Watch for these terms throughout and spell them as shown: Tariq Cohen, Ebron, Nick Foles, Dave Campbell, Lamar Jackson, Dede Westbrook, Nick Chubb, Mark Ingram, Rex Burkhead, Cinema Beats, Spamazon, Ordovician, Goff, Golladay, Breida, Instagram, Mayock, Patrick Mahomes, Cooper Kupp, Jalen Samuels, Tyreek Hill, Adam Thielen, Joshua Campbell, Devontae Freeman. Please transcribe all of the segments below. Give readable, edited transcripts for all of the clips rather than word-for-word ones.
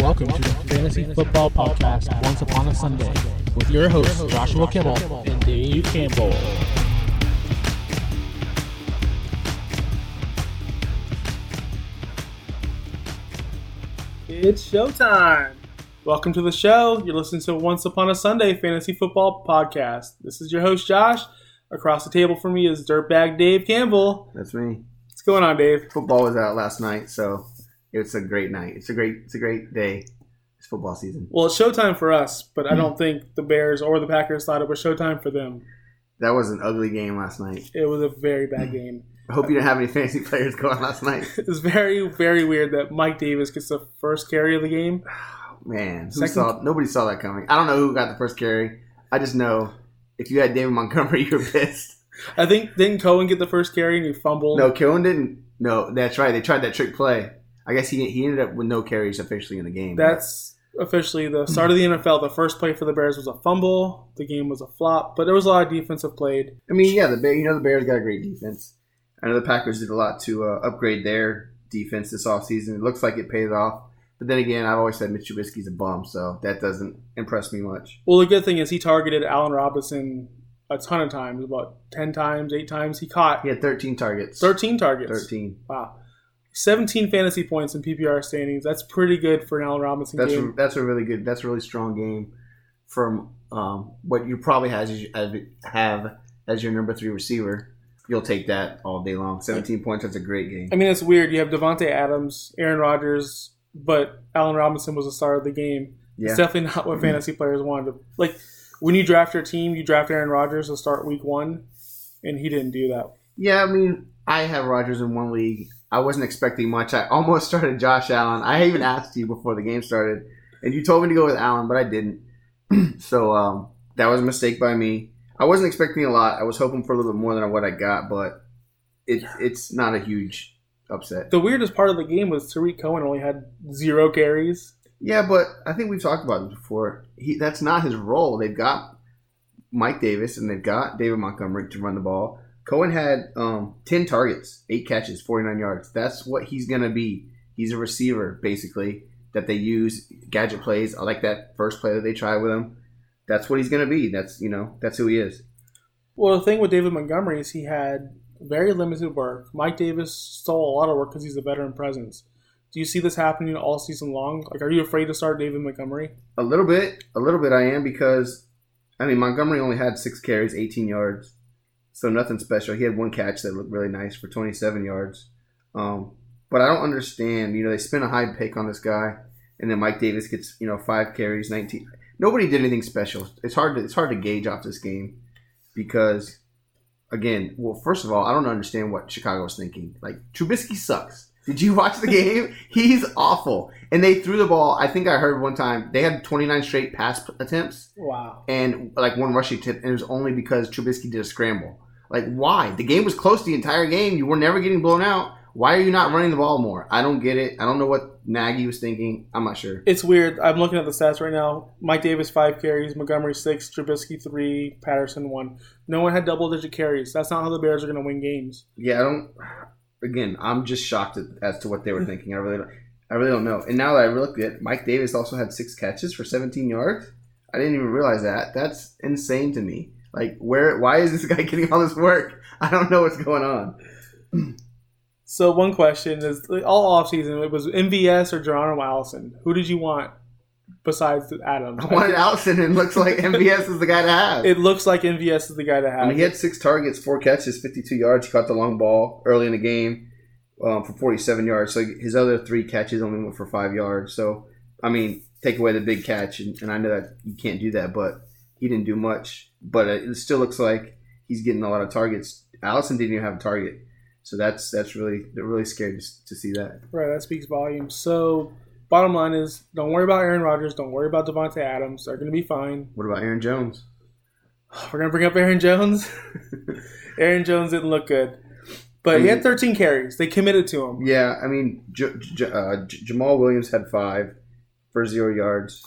Welcome to the Fantasy Football Podcast Once Upon a Sunday with your hosts Joshua Campbell and Dave Campbell. It's showtime. Welcome to the show. You're listening to Once Upon a Sunday Fantasy Football Podcast. This is your host Josh. Across the table from me is Dirtbag Dave Campbell. That's me. What's going on, Dave? Football was out last night, so... it's a great night. It's a great day. It's football season. Well, it's showtime for us, but I don't think the Bears or the Packers thought it was showtime for them. That was an ugly game last night. It was a very bad game. I hope you didn't have any fantasy players going last night. It's very, very weird that Mike Davis gets the first carry of the game. Oh, man, nobody saw that coming. I don't know who got the first carry. I just know if you had David Montgomery, you were pissed. I think didn't Cohen get the first carry and he fumbled? No, Cohen didn't. No, that's right. They tried that trick play. I guess he ended up with no carries officially in the game. That's officially the start of the NFL. The first play for the Bears was a fumble. The game was a flop, but there was a lot of defensive played. I mean, yeah, the Bears got a great defense. I know the Packers did a lot to upgrade their defense this offseason. It looks like it pays off. But then again, I've always said Mitch Trubisky's a bum, so that doesn't impress me much. Well, the good thing is he targeted Allen Robinson a ton of times, about 10 times, 8 times. He had 13 targets. 13. Wow. 17 fantasy points in PPR standings. That's pretty good for an Allen Robinson game. That's a really strong game from what you probably have as your number 3 receiver. You'll take that all day long. 17 points, that's a great game. I mean, it's weird. You have Devontae Adams, Aaron Rodgers, but Allen Robinson was the star of the game. Yeah. It's definitely not what fantasy players wanted. Like, when you draft your team, you draft Aaron Rodgers to start week 1, and he didn't do that. Yeah, I mean, I have Rodgers in one league. I wasn't expecting much. I almost started Josh Allen. I even asked you before the game started, and you told me to go with Allen, but I didn't. So that was a mistake by me. I wasn't expecting a lot. I was hoping for a little bit more than what I got, but it's not a huge upset. The weirdest part of the game was Tariq Cohen only had 0 carries. Yeah, but I think we've talked about this before. That's not his role. They've got Mike Davis, and they've got David Montgomery to run the ball. Cohen had 10 targets, 8 catches, 49 yards. That's what he's going to be. He's a receiver, basically, that they use gadget plays. I like that first play that they tried with him. That's what he's going to be. That's who he is. Well, the thing with David Montgomery is he had very limited work. Mike Davis stole a lot of work because he's a veteran presence. Do you see this happening all season long? Like, are you afraid to start David Montgomery? A little bit I am, because, I mean, Montgomery only had 6 carries, 18 yards. So nothing special. He had 1 catch that looked really nice for 27 yards. But I don't understand. They spent a high pick on this guy, and then Mike Davis gets 5 carries, 19. Nobody did anything special. It's hard to gauge off this game because, again, well, first of all, I don't understand what Chicago was thinking. Like, Trubisky sucks. Did you watch the game? He's awful. And they threw the ball. I think I heard one time they had 29 straight pass attempts. Wow. And like 1 rushing attempt, and it was only because Trubisky did a scramble. Like, why? The game was close the entire game. You were never getting blown out. Why are you not running the ball more? I don't get it. I don't know what Nagy was thinking. I'm not sure. It's weird. I'm looking at the stats right now. Mike Davis, 5 carries. Montgomery, 6. Trubisky, 3. Patterson, 1. No one had double-digit carries. That's not how the Bears are going to win games. Yeah, again, I'm just shocked as to what they were thinking. I really don't know. And now that I look at it, Mike Davis also had 6 catches for 17 yards. I didn't even realize that. That's insane to me. Like, why is this guy getting all this work? I don't know what's going on. So one question is, all offseason, it was MVS or Geronimo Allison. Who did you want? besides Adam. I wanted Allison, and looks like MVS is the guy to have. It looks like MVS is the guy to have. I mean, he had 6 targets, 4 catches, 52 yards. He caught the long ball early in the game for 47 yards. So his other 3 catches only went for 5 yards. So, I mean, take away the big catch, and I know that you can't do that, but he didn't do much. But it still looks like he's getting a lot of targets. Allison didn't even have a target. So that's really scary to see that. Right, that speaks volumes. So bottom line is, don't worry about Aaron Rodgers. Don't worry about Devontae Adams. They're going to be fine. What about Aaron Jones? We're going to bring up Aaron Jones. Aaron Jones didn't look good. But he had 13 carries. They committed to him. Yeah, I mean, Jamal Williams had 5 for 0 yards,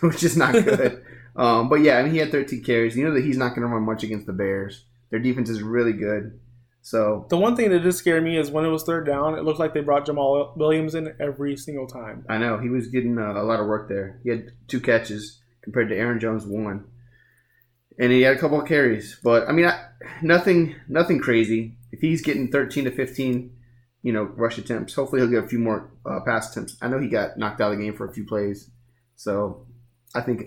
which is not good. But, yeah, I mean, he had 13 carries. You know that he's not going to run much against the Bears. Their defense is really good. So the one thing that did scare me is when it was 3rd down, it looked like they brought Jamal Williams in every single time. I know. He was getting a lot of work there. He had 2 catches compared to Aaron Jones, 1. And he had a couple of carries. But, I mean, nothing crazy. If he's getting 13 to 15, rush attempts, hopefully he'll get a few more pass attempts. I know he got knocked out of the game for a few plays. So I think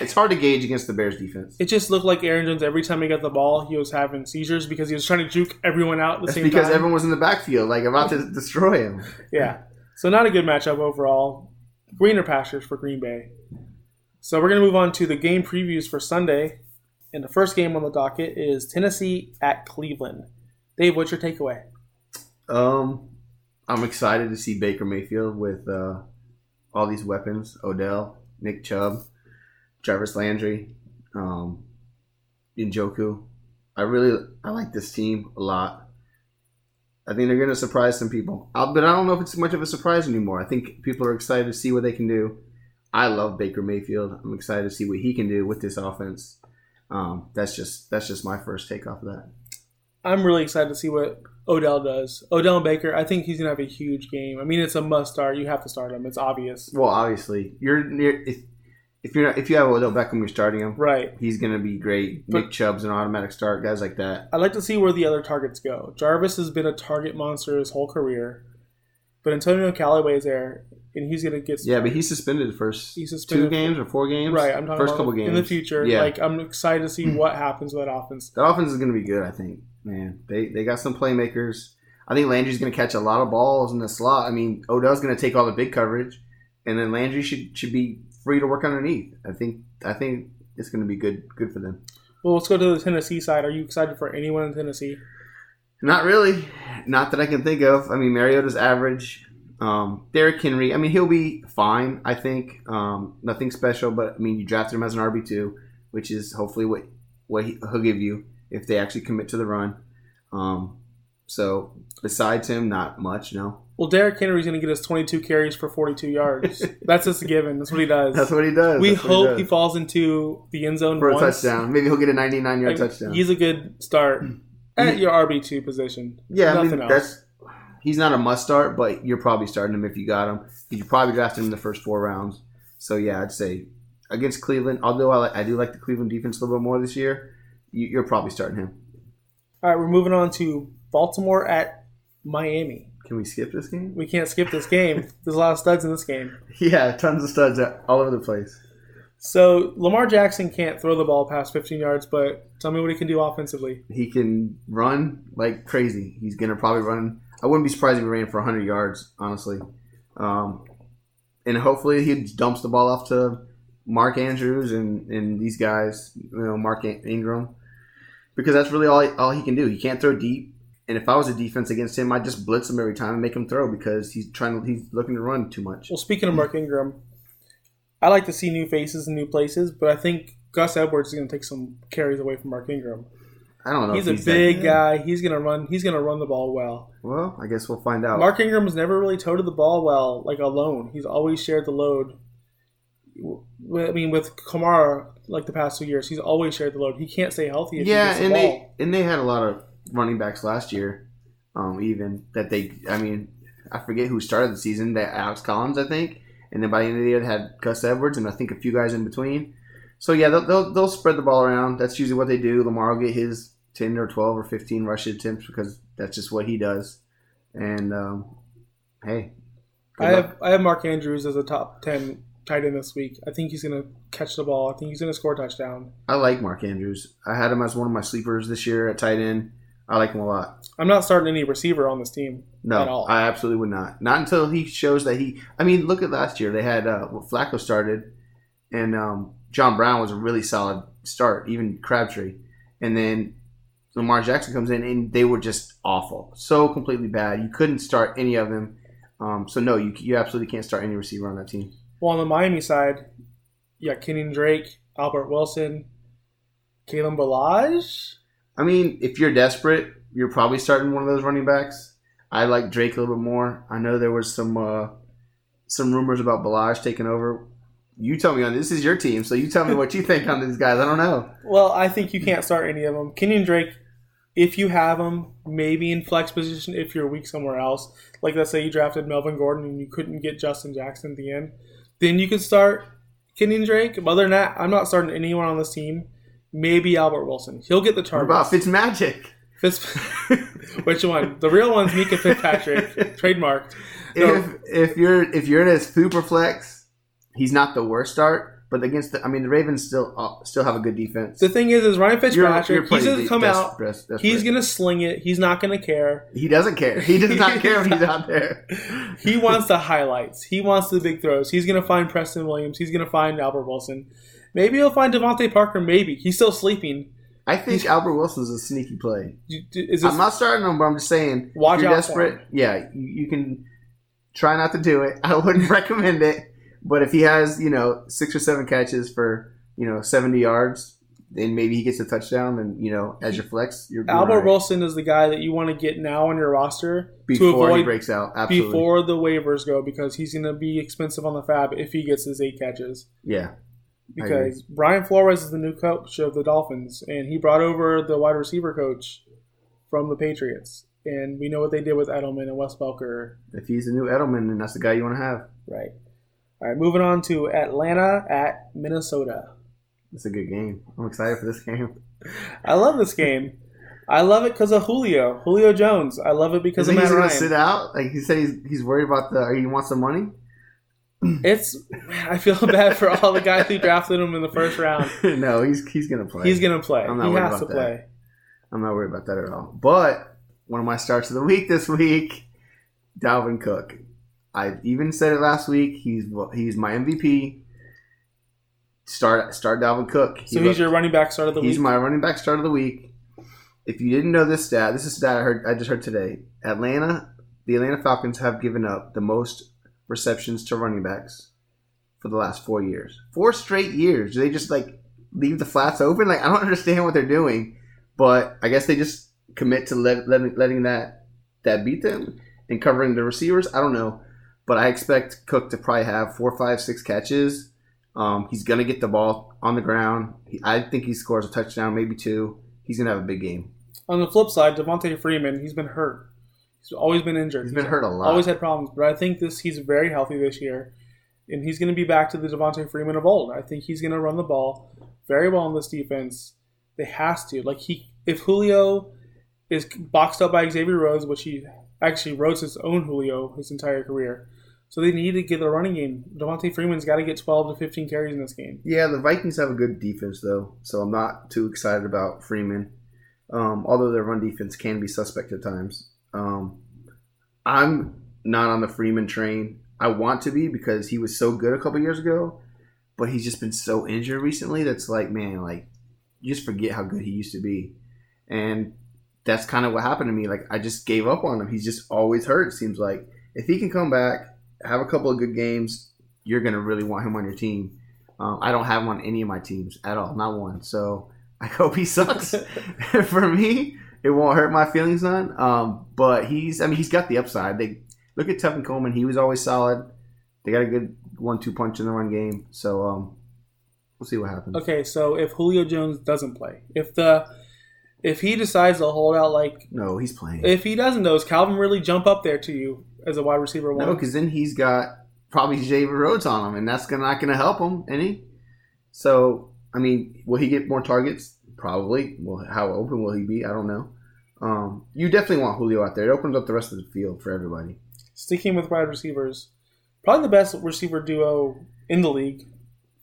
it's hard to gauge against the Bears defense. It just looked like Aaron Jones, every time he got the ball, he was having seizures because he was trying to juke everyone out at the same time. That's because everyone was in the backfield, about to destroy him. Yeah. So not a good matchup overall. Greener pastures for Green Bay. So we're going to move on to the game previews for Sunday. And the first game on the docket is Tennessee at Cleveland. Dave, what's your takeaway? I'm excited to see Baker Mayfield with all these weapons. Odell, Nick Chubb, Jarvis Landry, Njoku. I like this team a lot. I think they're going to surprise some people. But I don't know if it's much of a surprise anymore. I think people are excited to see what they can do. I love Baker Mayfield. I'm excited to see what he can do with this offense. That's just my first take off of that. I'm really excited to see what Odell does. Odell and Baker, I think he's going to have a huge game. I mean, it's a must-start. You have to start him. It's obvious. Well, obviously. If you have Odell Beckham, you're starting him. Right. He's going to be great. But Nick Chubb's an automatic start, guys like that. I'd like to see where the other targets go. Jarvis has been a target monster his whole career. But Antonio Callaway is there, and he's going to get started. Yeah, but he's suspended the first 2 games or 4 games. Right. I'm talking about in the future. Yeah. I'm excited to see what happens with that offense. The offense is going to be good, I think. Man, they got some playmakers. I think Landry's going to catch a lot of balls in the slot. I mean, Odell's going to take all the big coverage, and then Landry should be free to work underneath. I think it's going to be good for them. Well, let's go to the Tennessee side. Are you excited for anyone in Tennessee? Not really. Not that I can think of. I mean, Mariota's average. Derrick Henry, I mean, he'll be fine, I think. Nothing special, but, I mean, you drafted him as an RB2, which is hopefully what he'll give you if they actually commit to the run. So, besides him, not much, no. Well, Derrick Henry's going to get us 22 carries for 42 yards. That's just a given. That's what he does. That's what he does. We hope he falls into the end zone for once. For a touchdown. Maybe he'll get a 99-yard touchdown. He's a good start at your RB2 position. Yeah, nothing else. He's not a must-start, but you're probably starting him if you got him. You probably drafted him in the first 4 rounds. So, yeah, I'd say against Cleveland, although I do like the Cleveland defense a little bit more this year, you're probably starting him. All right, we're moving on to Baltimore at Miami. Can we skip this game? We can't skip this game. There's a lot of studs in this game. Yeah, tons of studs all over the place. So, Lamar Jackson can't throw the ball past 15 yards, but tell me what he can do offensively. He can run like crazy. He's going to probably run. I wouldn't be surprised if he ran for 100 yards, honestly. And hopefully he dumps the ball off to Mark Andrews and these guys, Mark Ingram, because that's really all he can do. He can't throw deep. And if I was a defense against him, I'd just blitz him every time and make him throw because he's looking to run too much. Well, speaking of Mark Ingram, I like to see new faces and new places, but I think Gus Edwards is going to take some carries away from Mark Ingram. I don't know. He's a big guy. He's going to run the ball well. Well, I guess we'll find out. Mark Ingram's never really toted the ball well, alone. He's always shared the load. I mean, with Kamara, the past 2 years, he's always shared the load. He can't stay healthy if he gets the ball. Yeah, and they had a lot of running backs last year, I forget who started the season, that Alex Collins, I think, and then by the end of the year they had Gus Edwards and I think a few guys in between. So yeah, they'll spread the ball around. That's usually what they do. Lamar will get his 10 or 12 or 15 rush attempts because that's just what he does. And hey, I have Mark Andrews as a top 10 tight end this week. I think he's going to catch the ball. I think he's going to score a touchdown. I like Mark Andrews. I had him as one of my sleepers this year at tight end. I like him a lot. I'm not starting any receiver on this team at all. No, I absolutely would not. Not until he shows that he – I mean, look at last year. They had Flacco started, and John Brown was a really solid start, even Crabtree. And then Lamar Jackson comes in, and they were just awful. So completely bad. You couldn't start any of them. So, no, you absolutely can't start any receiver on that team. Well, on the Miami side, you got Kenyon Drake, Albert Wilson, Kalen Ballage. I mean, if you're desperate, you're probably starting one of those running backs. I like Drake a little bit more. I know there was some rumors about Ballage taking over. You tell me on this is your team, so you tell me what you think on these guys. I don't know. Well, I think you can't start any of them. Kenyon Drake, if you have him, maybe in flex position if you're weak somewhere else. Like let's say you drafted Melvin Gordon and you couldn't get Justin Jackson at the end. Then you could start Kenyon Drake. But other than that, I'm not starting anyone on this team. Maybe Albert Wilson. He'll get the targets. What about Fitzmagic? Which one? The real one's Mika Fitzpatrick, trademarked. No. If you're in a super flex, he's not the worst start. But against the Ravens still have a good defense. The thing is Ryan Fitzpatrick, he's going to come out. He's going to sling it. He's not going to care. He doesn't care. He does not care when he's out there. He wants the highlights. He wants the big throws. He's going to find Preston Williams. He's going to find Albert Wilson. Maybe he'll find Devontae Parker. Maybe. He's still sleeping. I think Albert Wilson's a sneaky play. I'm not starting him, but I'm just saying. Watch if you're out desperate, yeah, you can try not to do it. I wouldn't recommend it. But if he has, 6 or 7 catches for, 70 yards, then maybe he gets a touchdown and, as your flex, you're Albert Wilson is the guy that you want to get now on your roster before he breaks out. Absolutely. Before the waivers go, because he's going to be expensive on the FAB if he gets his 8 catches. Yeah. Because Brian Flores is the new coach of the Dolphins, and he brought over the wide receiver coach from the Patriots. And we know what they did with Edelman and Wes Welker. If he's the new Edelman, then that's the guy you want to have. Right. All right, moving on to Atlanta at Minnesota. It's a good game. I'm excited for this game. I love this game. I love it because of Julio Jones. I love it because of Matt Ryan. Is he going to sit out? Like he said, he's worried about he wants the money? I feel bad for all the guys who drafted him in the first round. No, he's going to play. He's going to play. I'm not worried about that. Play. I'm not worried about that at all. But one of my starts of the week this week, Dalvin Cook. I even said it last week. He's my MVP. Start Dalvin Cook. He's your running back start of the week? He's my running back start of the week. If you didn't know this stat, this is a stat I just heard today. The Atlanta Falcons have given up the most receptions to running backs for the last 4 years. 4 straight years. Do they just leave the flats open? I don't understand what they're doing. But I guess they just commit to letting that beat them and covering the receivers. I don't know. But I expect Cook to probably have 4, 5, 6 catches. He's going to get the ball on the ground. I think he scores a touchdown, maybe 2. He's going to have a big game. On the flip side, Devontae Freeman, he's been hurt. He's always been injured. He's been hurt a lot. Always had problems. But I think he's very healthy this year. And he's going to be back to the Devontae Freeman of old. I think he's going to run the ball very well in this defense. They has to. If Julio is boxed up by Xavier Rhodes, which he actually Rhodes his own Julio his entire career. So they need to get a running game. Devontae Freeman's got to get 12 to 15 carries in this game. Yeah, the Vikings have a good defense, though, so I'm not too excited about Freeman, although their run defense can be suspect at times. I'm not on the Freeman train. I want to be because he was so good a couple years ago, but he's just been so injured recently that's you just forget how good he used to be. And that's kind of what happened to me. I just gave up on him. He's just always hurt, it seems like. If he can come back, have a couple of good games, you're going to really want him on your team. I don't have him on any of my teams at all, not one. So I hope he sucks. For me, it won't hurt my feelings none. But he's got the upside. Look at Tevin Coleman. He was always solid. They got a good 1-2 punch in the run game. So we'll see what happens. Okay, so if Julio Jones doesn't play, if he decides to hold out No, he's playing. If he doesn't, does Calvin really jump up there to you as a wide receiver one? No, because then he's got probably Xavier Rhodes on him, and that's not going to help him any. So, will he get more targets? Probably. Well, how open will he be? I don't know. You definitely want Julio out there. It opens up the rest of the field for everybody. Sticking with wide receivers, Probably the best receiver duo in the league.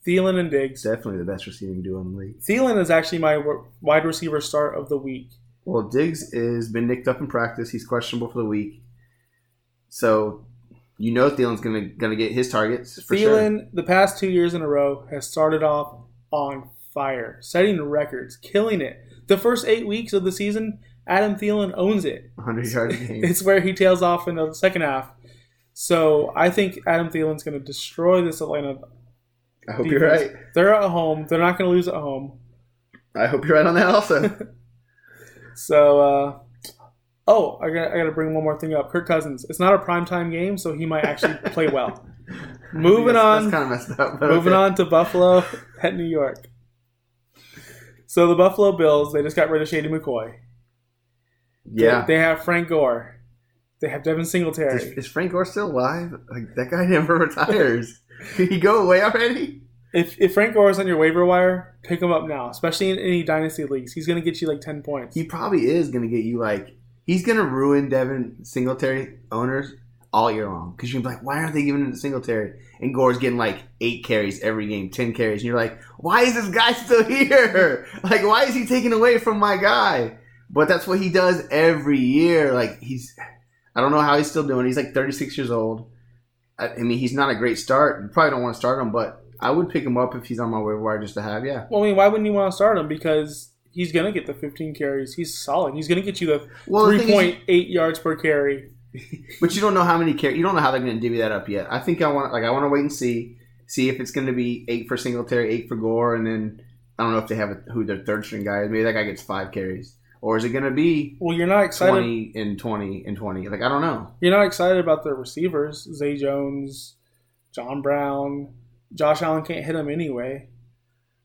Thielen and Diggs. Definitely the best receiving duo in the league. Thielen is actually my wide receiver start of the week. Well, Diggs has been nicked up in practice. He's questionable for the week. So, you know Thielen's gonna get his targets for sure. Thielen, the past 2 years in a row, has started off on fire, setting records, killing it. The first 8 weeks of the season, Adam Thielen owns it. 100 yards a game. It's where he tails off in the second half. So, I think Adam Thielen's going to destroy this Atlanta defense. I hope you're right. They're at home. They're not going to lose at home. I hope you're right on that also. So, I got to bring one more thing up. Kirk Cousins. It's not a primetime game, so he might actually play well. Moving on. That's kind of messed up. Moving on to Buffalo at New York. So, the Buffalo Bills, they just got rid of Shady McCoy. Yeah. They have Frank Gore. They have Devin Singletary. Is Frank Gore still alive? Like, that guy never retires. Did he go away already? If Frank Gore is on your waiver wire, pick him up now, especially in any dynasty leagues. He's going to get you like 10 points. He probably is going to get you like – he's going to ruin Devin Singletary owners all year long because you're going to be like, why aren't they giving him to Singletary? And Gore's getting like 8 carries every game, 10 carries. And you're like, why is this guy still here? Like, why is he taken away from my guy? But that's what he does every year. Like, he's – I don't know how he's still doing. He's like 36 years old. I mean, he's not a great start. You probably don't want to start him, but I would pick him up if he's on my waiver wire just to have, yeah. Well, I mean, why wouldn't you want to start him? Because he's going to get the 15 carries. He's solid. He's going to get you the 3.8 yards per carry. But you don't know how many carries. You don't know how they're going to divvy that up yet. I think I want to wait and see if it's going to be 8 for Singletary, 8 for Gore, and then I don't know if they have who their third string guy is. Maybe that guy gets 5 carries. Or is it going to be 20 and 20 and 20? Like, I don't know. You're not excited about the receivers. Zay Jones, John Brown. Josh Allen can't hit him anyway.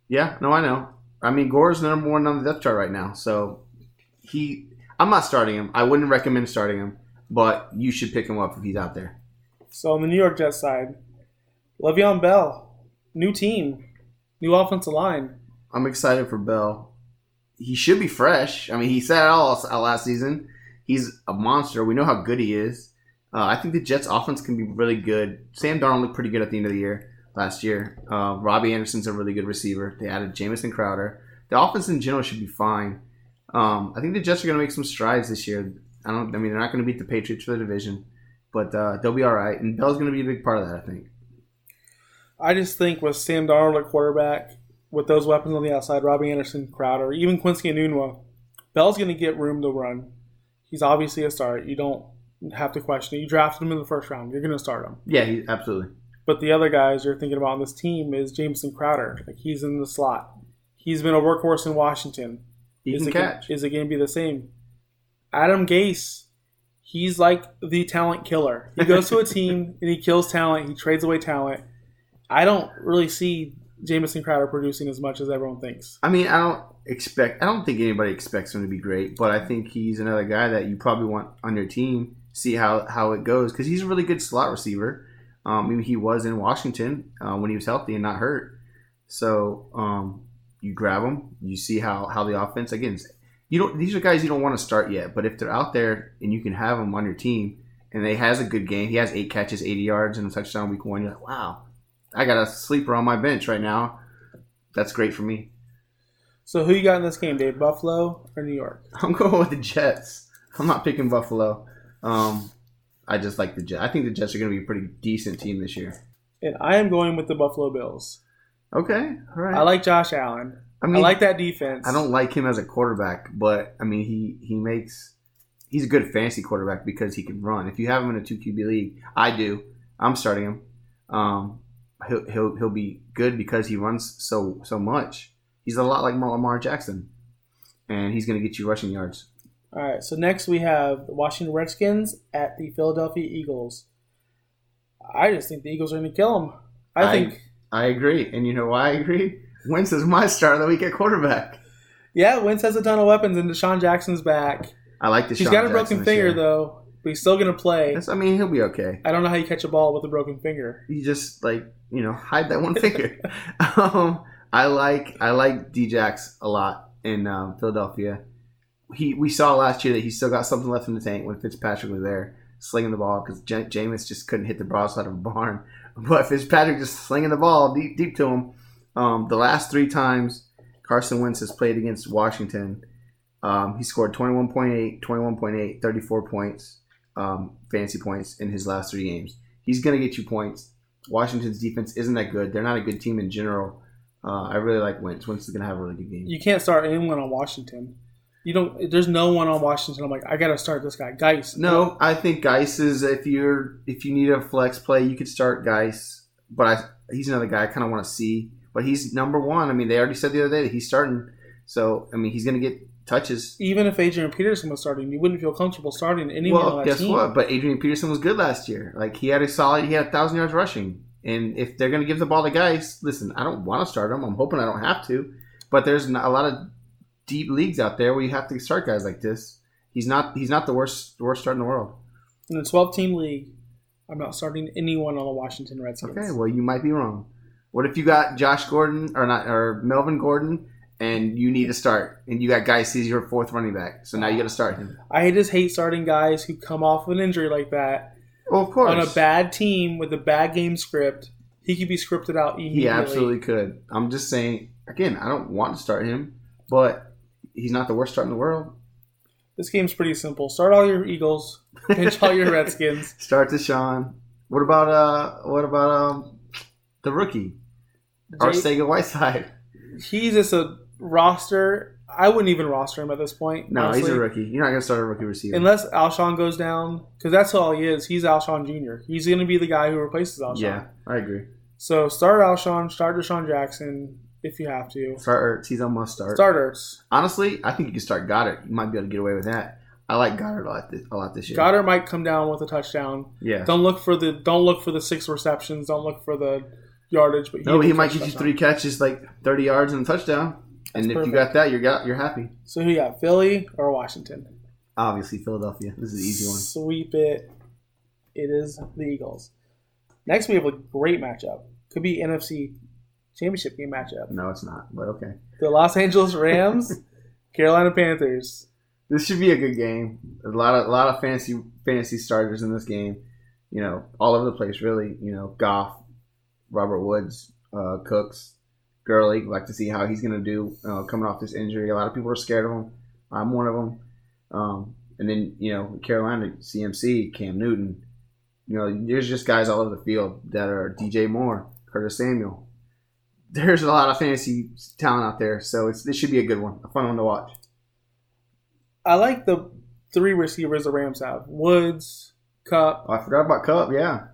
Yeah, no, I know. I mean, Gore's number one on the depth chart right now. So, I'm not starting him. I wouldn't recommend starting him. But you should pick him up if he's out there. So, on the New York Jets side, Le'Veon Bell. New team. New offensive line. I'm excited for Bell. He should be fresh. I mean, he sat out last season. He's a monster. We know how good he is. I think the Jets' offense can be really good. Sam Darnold looked pretty good at the end of the year last year. Robbie Anderson's a really good receiver. They added Jamison Crowder. The offense in general should be fine. I think the Jets are going to make some strides this year. They're not going to beat the Patriots for the division, but they'll be all right. And Bell's going to be a big part of that, I think. I just think with Sam Darnold at quarterback, with those weapons on the outside, Robbie Anderson, Crowder, even Quincy Enunwa, Bell's going to get room to run. He's obviously a start. You don't have to question it. You drafted him in the first round. You're going to start him. Yeah, absolutely. But the other guys you're thinking about on this team is Jamison Crowder. Like, he's in the slot. He's been a workhorse in Washington. Is it going to be the same? Adam Gase, he's like the talent killer. He goes to a team and he kills talent. He trades away talent. I don't really see Jamison Crowder producing as much as everyone thinks. I mean, I don't think anybody expects him to be great, but I think he's another guy that you probably want on your team, see how it goes, because he's a really good slot receiver. He was in Washington when he was healthy and not hurt. So you grab him, you see how the offense, again, these are guys you don't want to start yet, but if they're out there and you can have them on your team and he has a good game, he has 8 catches, 80 yards, and a touchdown week one, you're like, wow. I got a sleeper on my bench right now. That's great for me. So who you got in this game, Dave? Buffalo or New York? I'm going with the Jets. I'm not picking Buffalo. I just like the Jets. I think the Jets are going to be a pretty decent team this year. And I am going with the Buffalo Bills. Okay, all right. I like Josh Allen. I like that defense. I don't like him as a quarterback, but, I mean, he's a good fantasy quarterback because he can run. If you have him in a 2QB league, I do. I'm starting him. He'll be good because he runs so much. He's a lot like Lamar Jackson, and he's going to get you rushing yards. All right, so next we have the Washington Redskins at the Philadelphia Eagles. I just think the Eagles are going to kill them. I agree, and you know why I agree? Wentz is my star of the week at quarterback. Yeah, Wentz has a ton of weapons, and DeSean Jackson's back. I like DeSean Jackson. He's got a broken finger, though, but he's still going to play. He'll be okay. I don't know how you catch a ball with a broken finger. You just, like, hide that one finger. I like D-Jax a lot in Philadelphia. We saw last year that he still got something left in the tank when Fitzpatrick was there. slinging the ball because Jameis just couldn't hit the broadside of a barn. But Fitzpatrick just slinging the ball deep to him. The last three times Carson Wentz has played against Washington, he scored 21.8, 21.8, 34 points, fantasy points in his last three games. He's going to get you points. Washington's defense isn't that good. They're not a good team in general. I really like Wentz. Wentz is going to have a really good game. You can't start anyone on Washington. You don't. There's no one on Washington. I'm like, I got to start this guy, Geis. No, I think Geis is if you need a flex play, you could start Geis. But he's another guy I kind of want to see. But he's number one. I mean, they already said the other day that he's starting. So I mean, he's going to get touches. Even if Adrian Peterson was starting, you wouldn't feel comfortable starting anyone on that team. Well, guess what? But Adrian Peterson was good last year. Like he had 1,000 yards rushing. And if they're going to give the ball to Geis, listen, I don't want to start him. I'm hoping I don't have to. But there's a lot of deep leagues out there where you have to start guys like this. He's not the worst start in the world. In a 12-team league, I'm not starting anyone on the Washington Redskins. Okay, well, you might be wrong. What if you got Melvin Gordon, and you need to start, and you got Geis, he's your fourth running back, so now you got to start him. I just hate starting guys who come off an injury like that. Well, of course. On a bad team with a bad game script, he could be scripted out immediately. He absolutely could. I'm just saying, again, I don't want to start him, but he's not the worst start in the world. This game's pretty simple. Start all your Eagles. Pinch all your Redskins. Start DeSean. What about the rookie? Arcega Whiteside. He's just a roster. I wouldn't even roster him at this point. No, honestly. He's a rookie. You're not going to start a rookie receiver. Unless Alshon goes down, because that's all he is. He's Alshon Jr. He's going to be the guy who replaces Alshon. Yeah, I agree. So start Alshon, start DeSean Jackson if you have to. Start Ertz. He's on must start. Start Ertz. Honestly, I think you can start Goddard. You might be able to get away with that. I like Goddard a lot this year. Goddard might come down with a touchdown. Yeah. Don't look for the 6 receptions. Don't look for the yardage. But he might get you 3 catches, like 30 yards and a touchdown. That's and if perfect. You got that, you're happy. So who you got, Philly or Washington? Obviously Philadelphia. This is the easy one. Sweep it. It is the Eagles. Next we have a great matchup. Could be NFC Championship game matchup. No, it's not, but okay. The Los Angeles Rams, Carolina Panthers. This should be a good game. A lot of fantasy starters in this game. You know, all over the place really. You know, Goff, Robert Woods, Cooks. Gurley, like to see how he's going to do coming off this injury. A lot of people are scared of him. I'm one of them. And then, you know, Carolina, CMC, Cam Newton. You know, there's just guys all over the field that are DJ Moore, Curtis Samuel. There's a lot of fantasy talent out there, so this should be a good one, a fun one to watch. I like the 3 receivers the Rams have. Woods, Kupp. Oh, I forgot about Kupp, yeah.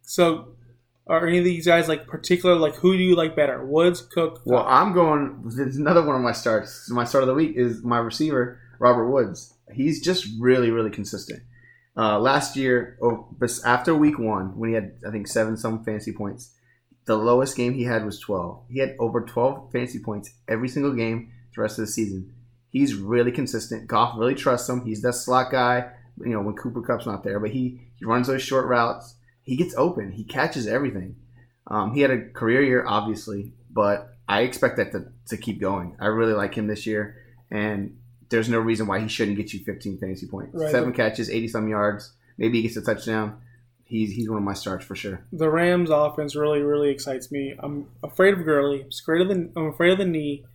So are any of these guys who do you like better? Woods, Cook? Well, I'm going. Another one of my starts. My start of the week is my receiver, Robert Woods. He's just really, really consistent. Last year, after week 1, when he had, I think, 7-some fantasy points, the lowest game he had was 12. He had over 12 fantasy points every single game the rest of the season. He's really consistent. Goff really trusts him. He's that slot guy, you know, when Cooper Kupp's not there. But he runs those short routes. He gets open. He catches everything. He had a career year, obviously, but I expect that to keep going. I really like him this year, and there's no reason why he shouldn't get you 15 fantasy points. Right. 7 catches, 80-some yards. Maybe he gets a touchdown. He's one of my starts for sure. The Rams' offense really, really excites me. I'm afraid of Gurley. I'm afraid of the knee.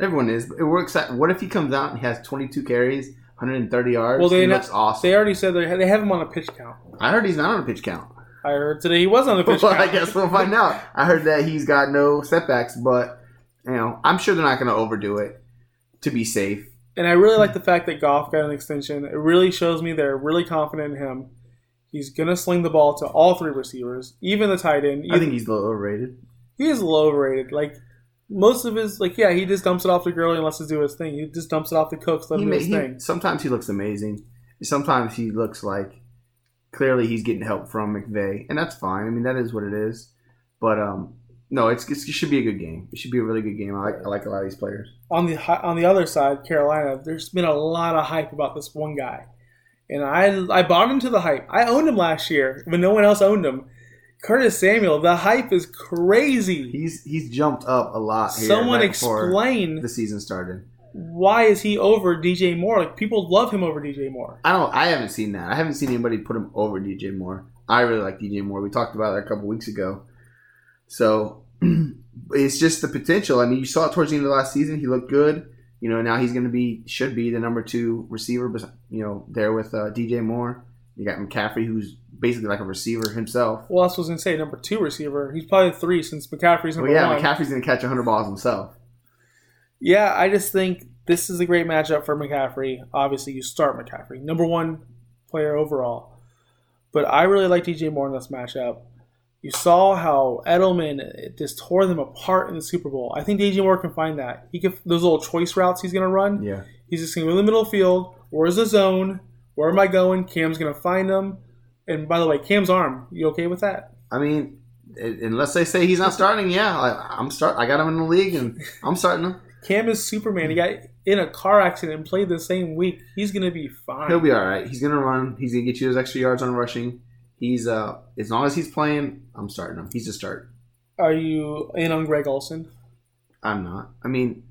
Everyone is. But we're excited. What if he comes out and has 22 carries, 130 yards? Well, that's awesome. They already said they have him on a pitch count. I heard he's not on a pitch count. I heard today he was on the pitch. Well, I guess we'll find out. I heard that he's got no setbacks, but you know, I'm sure they're not going to overdo it to be safe. And I really like the fact that Goff got an extension. It really shows me they're really confident in him. He's going to sling the ball to all 3 receivers, even the tight end. I think he's a little overrated. He is a little overrated. Like most of his, he just dumps it off to Gurley and lets us do his thing. He just dumps it off to Cooks, let him do his thing. Sometimes he looks amazing. Sometimes he looks like. Clearly, he's getting help from McVay, and that's fine. I mean, that is what it is. But no, it should be a good game. It should be a really good game. I like a lot of these players. On the other side, Carolina, there's been a lot of hype about this one guy, and I bought into the hype. I owned him last year when no one else owned him. Curtis Samuel, the hype is crazy. He's jumped up a lot. Someone explain. The season started. why is he over DJ Moore? Like, people love him over DJ Moore. I haven't seen that. I haven't seen anybody put him over DJ Moore. I really like DJ Moore. We talked about that a couple weeks ago. So it's just the potential. I mean, you saw it towards the end of the last season. He looked good. You know, now he's going to be, should be the number two receiver, but, you know, there with DJ Moore. You got McCaffrey, who's basically like a receiver himself. Well, that's what I was going to say, number two receiver. He's probably three since McCaffrey's number one. McCaffrey's going to catch 100 balls himself. Yeah, I just think this is a great matchup for McCaffrey. Obviously, you start McCaffrey, number one player overall. But I really like DJ Moore in this matchup. You saw how Edelman just tore them apart in the Super Bowl. I think DJ Moore can find that. He can, those little choice routes he's going to run. Yeah, he's just going to go in the middle of the field. Where's the zone? Where am I going? Cam's going to find him. And by the way, Cam's arm. You okay with that? I mean, unless they say he's not starting, I got him in the league, and I'm starting him. Cam is Superman. He got in a car accident and played the same week. He's going to be fine. He'll be all right. He's going to run. He's going to get you those extra yards on rushing. He's as long as he's playing, I'm starting him. He's a start. Are you in on Greg Olsen? I'm not. I mean,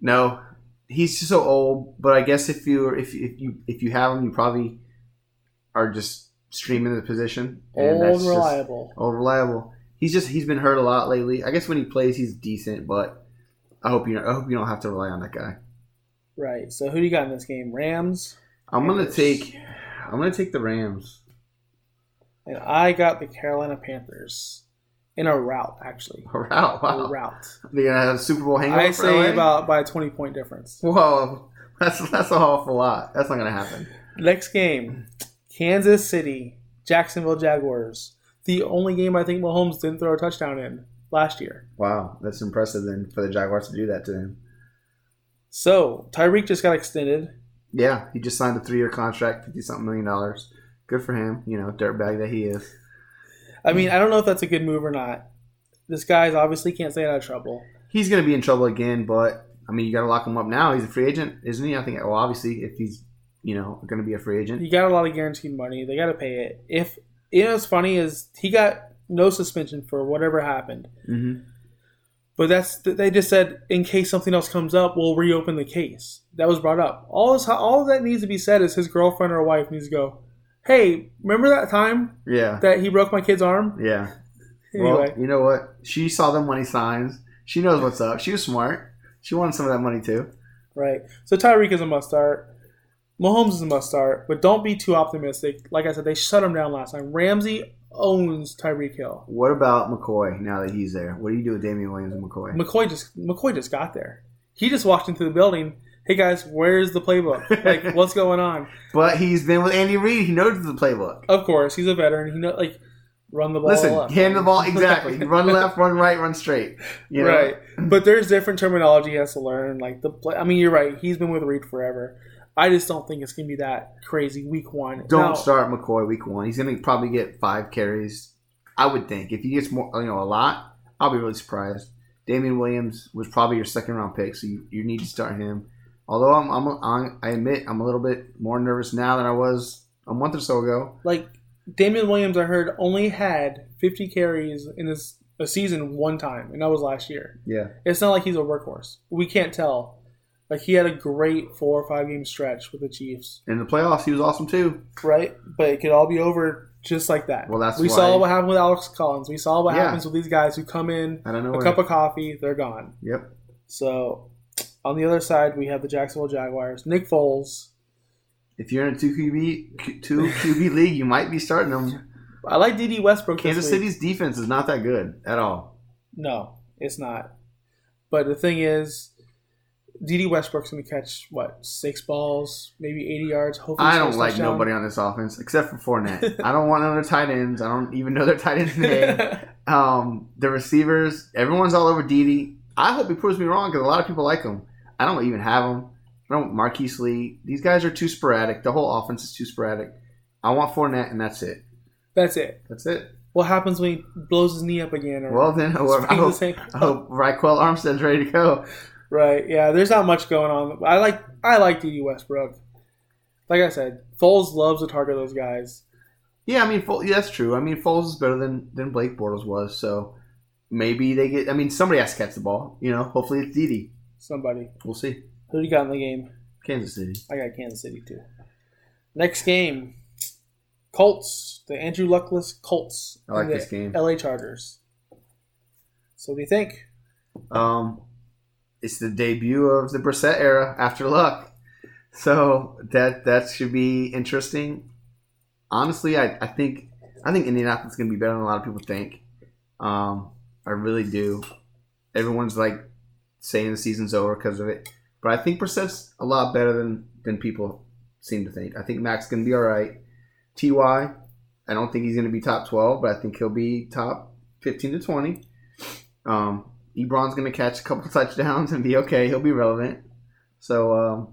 no, he's just so old. But I guess if you have him, you probably are just streaming the position. And old reliable. Old reliable. He's been hurt a lot lately. I guess when he plays, he's decent, but I hope you don't have to rely on that guy. Right. So who do you got in this game? Rams. I'm gonna take the Rams. And I got the Carolina Panthers in a rout, actually. A rout, wow. They're going to have a Super Bowl hangover. I say LA? About by a 20-point difference. Whoa, that's an awful lot. That's not going to happen. Next game, Kansas City, Jacksonville Jaguars. The only game I think Mahomes didn't throw a touchdown in last year. Wow, that's impressive then for the Jaguars to do that to him. So, Tyreek just got extended. Yeah, he just signed a 3-year contract, $50-something million. Good for him, you know, dirtbag that he is. I mean, I don't know if that's a good move or not. This guy obviously can't stay out of trouble. He's going to be in trouble again, but, I mean, you got to lock him up now. He's a free agent, isn't he? I think, well, obviously, if he's, you know, going to be a free agent. He got a lot of guaranteed money. They got to pay it. If, you know, what's funny is he got no suspension for whatever happened. Mm-hmm. But they just said, in case something else comes up, we'll reopen the case. That was brought up. All that needs to be said is his girlfriend or wife needs to go, hey, remember that time? Yeah. That he broke my kid's arm? Yeah. Anyway. Well, you know what? She saw the money signs. She knows what's up. She was smart. She wanted some of that money too. Right. So Tyreek is a must start. Mahomes is a must start. But don't be too optimistic. Like I said, they shut him down last time. Ramsey owns Tyreek Hill. What about McCoy now that he's there? What do you do with Damian Williams and McCoy? McCoy just got there. He just walked into the building. Hey guys, where's the playbook? Like, what's going on? But he's been with Andy Reid. He knows the playbook. Of course, he's a veteran. He knows, like, run the ball. Listen, left. Hand the ball exactly. Run left, run right, run straight. You know? Right, but there's different terminology he has to learn. Like the play. I mean, you're right. He's been with Reid forever. I just don't think it's gonna be that crazy week one. Don't start McCoy week one. He's gonna probably get 5 carries. I would think if he gets more, you know, a lot. I'll be really surprised. Damian Williams was probably your second-round pick, so you need to start him. Although I admit I'm a little bit more nervous now than I was a month or so ago. Like, Damian Williams, I heard, only had 50 carries in a season one time, and that was last year. Yeah. It's not like he's a workhorse. We can't tell. Like, he had a great 4 or 5-game stretch with the Chiefs. In the playoffs, he was awesome too. Right? But it could all be over just like that. Well, that's why. We saw what happened with Alex Collins. We saw what happens with these guys who come in, cup of coffee, they're gone. Yep. So... on the other side, we have the Jacksonville Jaguars. Nick Foles. If you're in a 2QB league, you might be starting him. I like Dede Westbrook. Kansas City's defense is not that good at all. No, it's not. But the thing is, Dede Westbrook's going to catch, 6 balls, maybe 80 yards. Hopefully, I don't like nobody on this offense except for Fournette. I don't want none of their tight ends. I don't even know their tight end's name. The receivers, everyone's all over Dede. I hope he proves me wrong because a lot of people like him. I don't even have him. I don't want Marquise Lee. These guys are too sporadic. The whole offense is too sporadic. I want Fournette, and that's it. That's it. What happens when he blows his knee up again? Well, then I hope Raquel Armstead's ready to go. Right. Yeah, there's not much going on. I like Dede Westbrook. Like I said, Foles loves to target those guys. Yeah, I mean, that's true. I mean, Foles is better than Blake Bortles was, so maybe they get – I mean, somebody has to catch the ball. You know, hopefully it's Dede. Somebody. We'll see. Who do you got in the game? Kansas City. I got Kansas City, too. Next game. Colts. The Andrew Luckless Colts. I like this game. LA Chargers. So what do you think? It's the debut of the Brissett era after Luck. So that should be interesting. Honestly, I think Indianapolis is going to be better than a lot of people think. I really do. Everyone's like saying the season's over because of it. But I think Brissett's a lot better than people seem to think. I think Mac's going to be all right. T.Y., I don't think he's going to be top 12, but I think he'll be top 15 to 20. Ebron's going to catch a couple touchdowns and be okay. He'll be relevant. So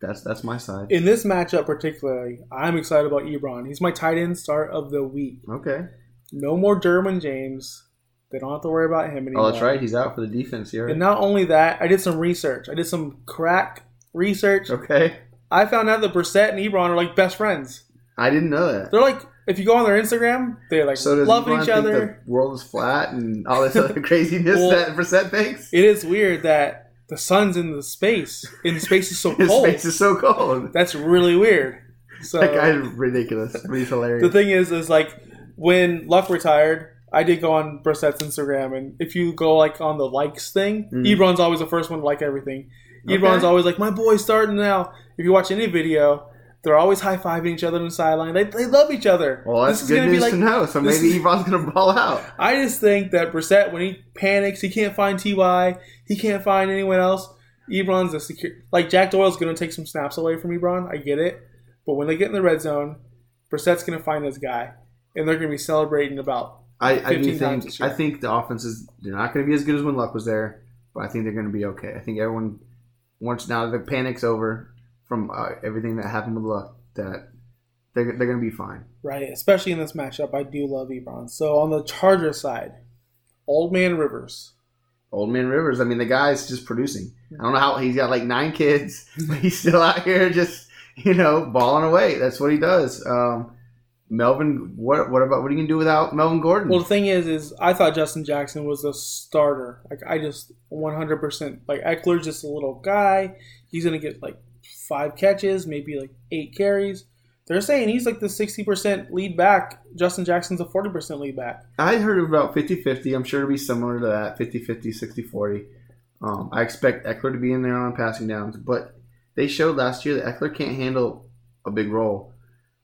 that's my side. In this matchup particularly, I'm excited about Ebron. He's my tight end start of the week. Okay. No more Derwin James. They don't have to worry about him anymore. Oh, that's right. He's out for the defense here. And not only that, I did some research. I did some crack research. Okay. I found out that Brissett and Ebron are like best friends. I didn't know that. They're like, if you go on their Instagram, they're like loving each other. Think the world is flat and all this other craziness that Brissett thinks. It is weird that the sun's in the space. And the space is so cold. The space is so cold. That's really weird. So, that guy's ridiculous. He's hilarious. The thing is like when Luck retired, I did go on Brissett's Instagram, and if you go like on the likes thing, Ebron's always the first one to like everything. Okay. Ebron's always like, my boy's starting now. If you watch any video, they're always high-fiving each other on the sideline. They love each other. Well, that's good news to know. So maybe Ebron's going to ball out. I just think that Brissett, when he panics, he can't find T.Y., he can't find anyone else. Ebron's a secure. Like, Jack Doyle's going to take some snaps away from Ebron. I get it. But when they get in the red zone, Brissett's going to find this guy, and they're going to be celebrating about I think the offenses, they're not going to be as good as when Luck was there, but I think they're going to be okay. I think everyone, once now the panic's over from everything that happened with Luck, that they're going to be fine. Right, especially in this matchup. I do love Ebron. So on the Chargers side, Old Man Rivers. Old Man Rivers. I mean, the guy's just producing. I don't know how he's got like 9 kids, but he's still out here just, balling away. That's what he does. Melvin, what are you gonna do without Melvin Gordon? Well, the thing is I thought Justin Jackson was the starter. Like I just 100%. Like Eckler's just a little guy. He's gonna get like 5 catches, maybe like 8 carries. They're saying he's like the 60% lead back. Justin Jackson's a 40% lead back. I heard about 50-50. I'm sure it'll be similar to that, 50-50, 60-40. I expect Eckler to be in there on passing downs, but they showed last year that Eckler can't handle a big role.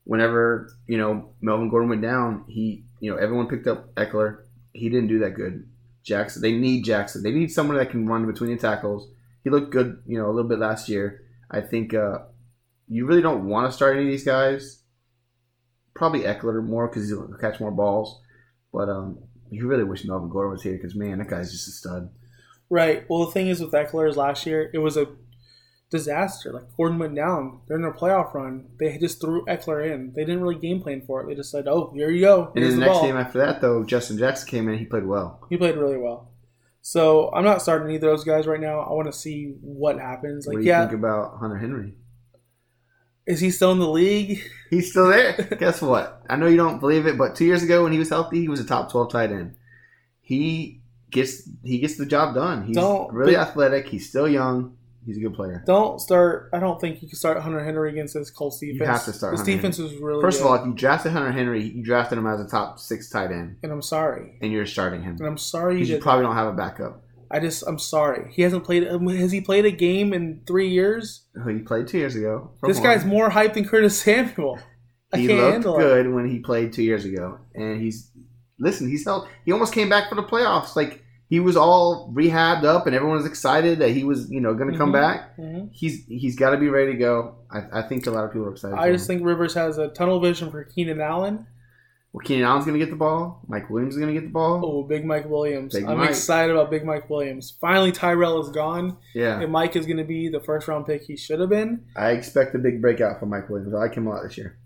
Whenever, Melvin Gordon went down, he, everyone picked up Eckler. He didn't do that good. Jackson, they need Jackson. They need someone that can run between the tackles. He looked good, a little bit last year. I think you really don't want to start any of these guys. Probably Eckler more because he'll catch more balls. But you really wish Melvin Gordon was here because, man, that guy's just a stud. Right. Well, the thing is with Eckler is last year, it was a disaster. Like Gordon went down. They're in their playoff run. They just threw Eckler in. They didn't really game plan for it. They just said, "Oh, here you go." Here's and then the next game after that, though, Justin Jackson came in. He played well. He played really well. So I'm not starting either of those guys right now. I want to see what happens. Like, what do you think about Hunter Henry? Is he still in the league? He's still there. Guess what? I know you don't believe it, but 2 years ago when he was healthy, he was a top 12 tight end. He gets the job done. He's really athletic. He's still young. He's a good player. I don't think you can start Hunter Henry against this Colts defense. You have to start Hunter Henry. This defense is really good. First of all, if you drafted Hunter Henry, you drafted him as a top 6 tight end. And I'm sorry. And you're starting him. And I'm sorry you did. You probably don't have a backup. I'm sorry. He hasn't played. Has he played a game in 3 years? Oh, he played 2 years ago. This guy's more hyped than Curtis Samuel. He looked good when he played 2 years ago. And he almost came back for the playoffs. Like, he was all rehabbed up, and everyone was excited that he was, going to come back. Mm-hmm. He's got to be ready to go. I think a lot of people are excited. I just think Rivers has a tunnel vision for Keenan Allen. Well, Keenan Allen's going to get the ball. Mike Williams is going to get the ball. Oh, Big Mike Williams! I'm excited about Big Mike Williams. Finally, Tyrell is gone. Yeah, and Mike is going to be the first-round pick he should have been. I expect a big breakout from Mike Williams. I like him a lot this year.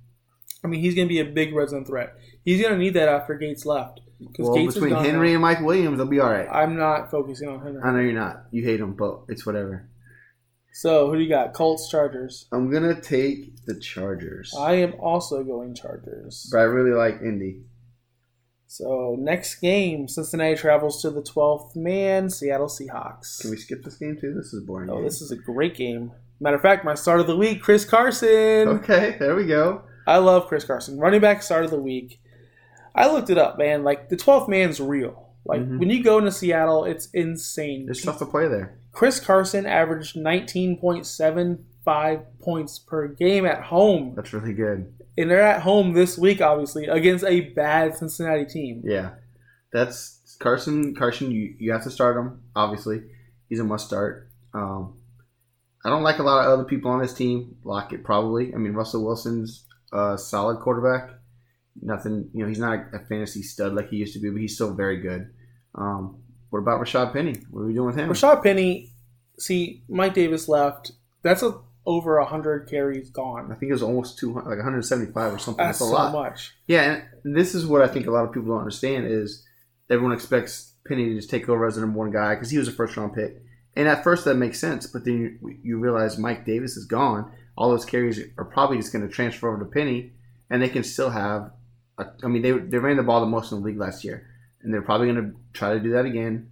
I mean, he's going to be a big red zone threat. He's going to need that after Gates left. Well, Gates between Henry and Mike Williams, they'll be all right. I'm not focusing on Henry. I know you're not. You hate him, but it's whatever. So, who do you got? Colts, Chargers? I'm going to take the Chargers. I am also going Chargers. But I really like Indy. So next game, Cincinnati travels to the 12th man, Seattle Seahawks. Can we skip this game too? This is a boring game. This is a great game. Matter of fact, my start of the week, Chris Carson. Okay, there we go. I love Chris Carson. Running back start of the week. I looked it up, man. Like, the 12th man's real. Like, when you go into Seattle, it's insane. There's stuff to play there. Chris Carson averaged 19.75 points per game at home. That's really good. And they're at home this week, obviously, against a bad Cincinnati team. Yeah. That's Carson. Carson, you have to start him, obviously. He's a must start. I don't like a lot of other people on this team. Lockett, probably. I mean, Russell Wilson's a solid quarterback. Nothing, you know, he's not a fantasy stud like he used to be, but he's still very good. What about Rashad Penny? What are we doing with him? Rashad Penny, see, Mike Davis left. That's over 100 carries gone. I think it was almost 200, like 175 or something. That's a lot. So much. Yeah, and this is what I think a lot of people don't understand is everyone expects Penny to just take over as the number one guy because he was a first-round pick. And at first that makes sense, but then you realize Mike Davis is gone. All those carries are probably just going to transfer over to Penny, and they can still have – I mean, they ran the ball the most in the league last year, and they're probably going to try to do that again.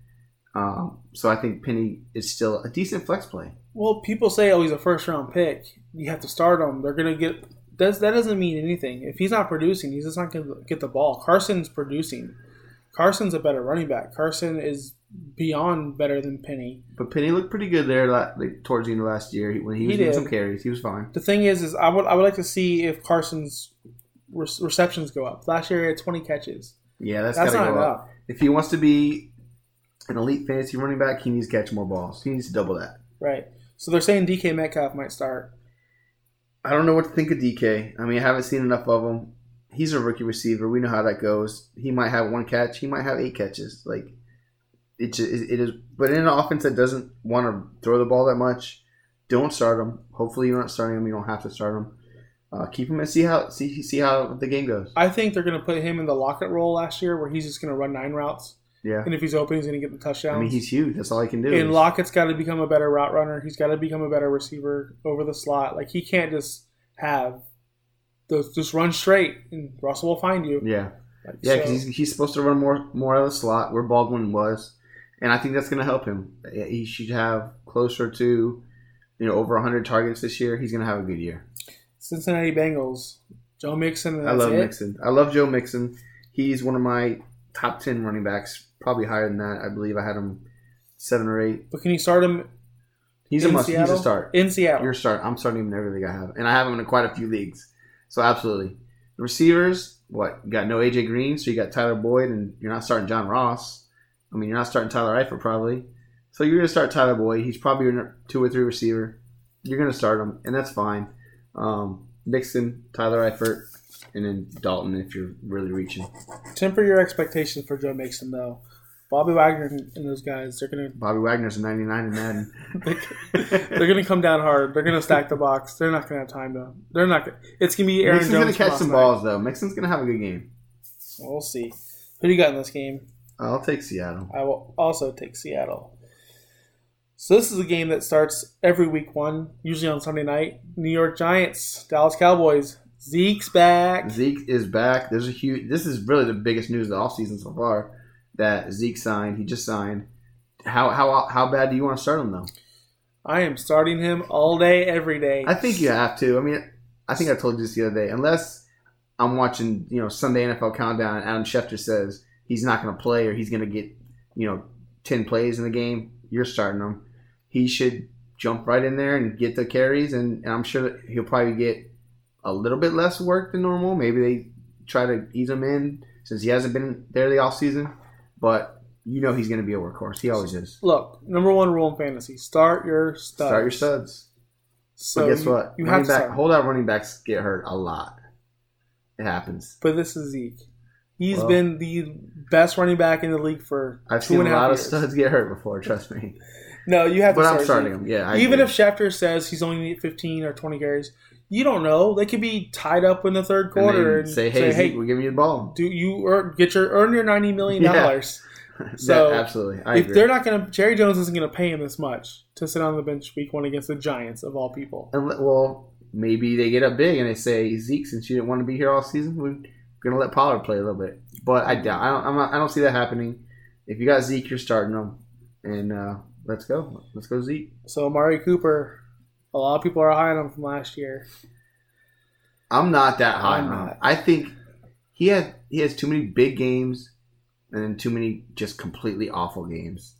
So I think Penny is still a decent flex play. Well, people say, oh, he's a first-round pick. You have to start him. They're going to get – that doesn't mean anything. If he's not producing, he's just not going to get the ball. Carson's producing. Carson's a better running back. Carson is beyond better than Penny. But Penny looked pretty good there towards the end of last year. When he was getting some carries, he was fine. The thing is I would like to see if Carson's receptions go up. Last year he had 20 catches. Yeah, that's got to go up. If he wants to be an elite fantasy running back, he needs to catch more balls. He needs to double that. Right. So they're saying DK Metcalf might start. I don't know what to think of DK. I mean, I haven't seen enough of him. He's a rookie receiver. We know how that goes. He might have one catch. He might have 8 catches. Like, it is. But in an offense that doesn't want to throw the ball that much, don't start him. Hopefully, you're not starting him. You don't have to start him. Keep him and see how the game goes. I think they're going to put him in the Lockett role last year, where he's just going to run 9 routes. Yeah. And if he's open, he's going to get the touchdowns. I mean, he's huge. That's all he can do. And Lockett's got to become a better route runner. He's got to become a better receiver over the slot. Like, he can't just have. Just run straight, and Russell will find you. Yeah, because he's supposed to run more out of the slot where Baldwin was, and I think that's going to help him. He should have closer to, over 100 targets this year. He's going to have a good year. Cincinnati Bengals, Joe Mixon. And Mixon. I love Joe Mixon. He's one of my top 10 running backs, probably higher than that. I believe I had him 7 or 8. But can you start him? He's a must. Seattle? He's a start in Seattle. You're a start. I'm starting him in every league I have, and I have him in quite a few leagues. So, absolutely. Receivers, you got no A.J. Green, so you got Tyler Boyd, and you're not starting John Ross. I mean, you're not starting Tyler Eifert, probably. So, you're going to start Tyler Boyd. He's probably your 2 or 3 receiver. You're going to start him, and that's fine. Mixon, Tyler Eifert, and then Dalton if you're really reaching. Temper your expectations for Joe Mixon, though. Bobby Wagner and those guys, they're going to... Bobby Wagner's a 99 in Madden. They're going to come down hard. They're going to stack the box. They're not going to have time, though. They're not going to... It's going to be Aaron Jones. Mixon's going to catch some balls, though. Mixon's going to have a good game. We'll see. Who do you got in this game? I'll take Seattle. I will also take Seattle. So this is a game that starts every week one, usually on Sunday night. New York Giants, Dallas Cowboys. Zeke's back. Zeke is back. There's a huge... This is really the biggest news of the offseason so far. That Zeke signed. He just signed. How bad do you want to start him, though? I am starting him all day, every day. I think you have to. I mean, I think I told you this the other day. Unless I'm watching, Sunday NFL Countdown and Adam Schefter says he's not going to play or he's going to get, 10 plays in the game, you're starting him. He should jump right in there and get the carries, and I'm sure that he'll probably get a little bit less work than normal. Maybe they try to ease him in since he hasn't been there the offseason. But he's going to be a workhorse. He always is. Look, number one rule in fantasy, start your studs. Start your studs. So but guess what? You have to start. Holdout running backs get hurt a lot. It happens. But this is Zeke. He's been the best running back in the league for 2.5 years. I've seen a lot of studs get hurt before, trust me. No, you have to start. But I'm starting him. Yeah, even if Schefter says he's only going to get 15 or 20 carries, you don't know. They could be tied up in the third quarter and say, hey, Zeke, we're giving you the ball. Do you earn your $90 million. Yeah. So that, absolutely. I agree. They're not going to – Jerry Jones isn't going to pay him this much to sit on the bench week one against the Giants of all people. And, well, maybe they get up big and they say, Zeke, since you didn't want to be here all season, we're going to let Pollard play a little bit. But I don't see that happening. If you got Zeke, you're starting him. And let's go. Let's go, Zeke. So, Amari Cooper, a lot of people are high on him from last year. I'm not that high on him. I think he has too many big games and then too many just completely awful games.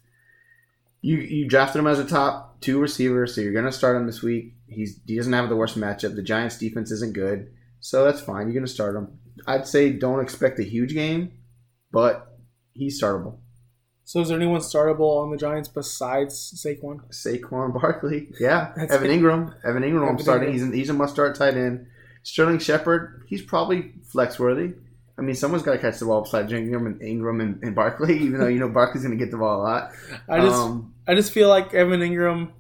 You drafted him as a top two receiver, so you're going to start him this week. He doesn't have the worst matchup. The Giants' defense isn't good, so that's fine. You're going to start him. I'd say don't expect a huge game, but he's startable. So is there anyone startable on the Giants besides Saquon? Saquon Barkley, yeah. Evan Ingram, I'm starting. He's a must-start tight end. Sterling Shepard, he's probably flex-worthy. I mean, someone's got to catch the ball beside Ingram and Barkley, even though you know Barkley's going to get the ball a lot. I just feel like Evan Ingram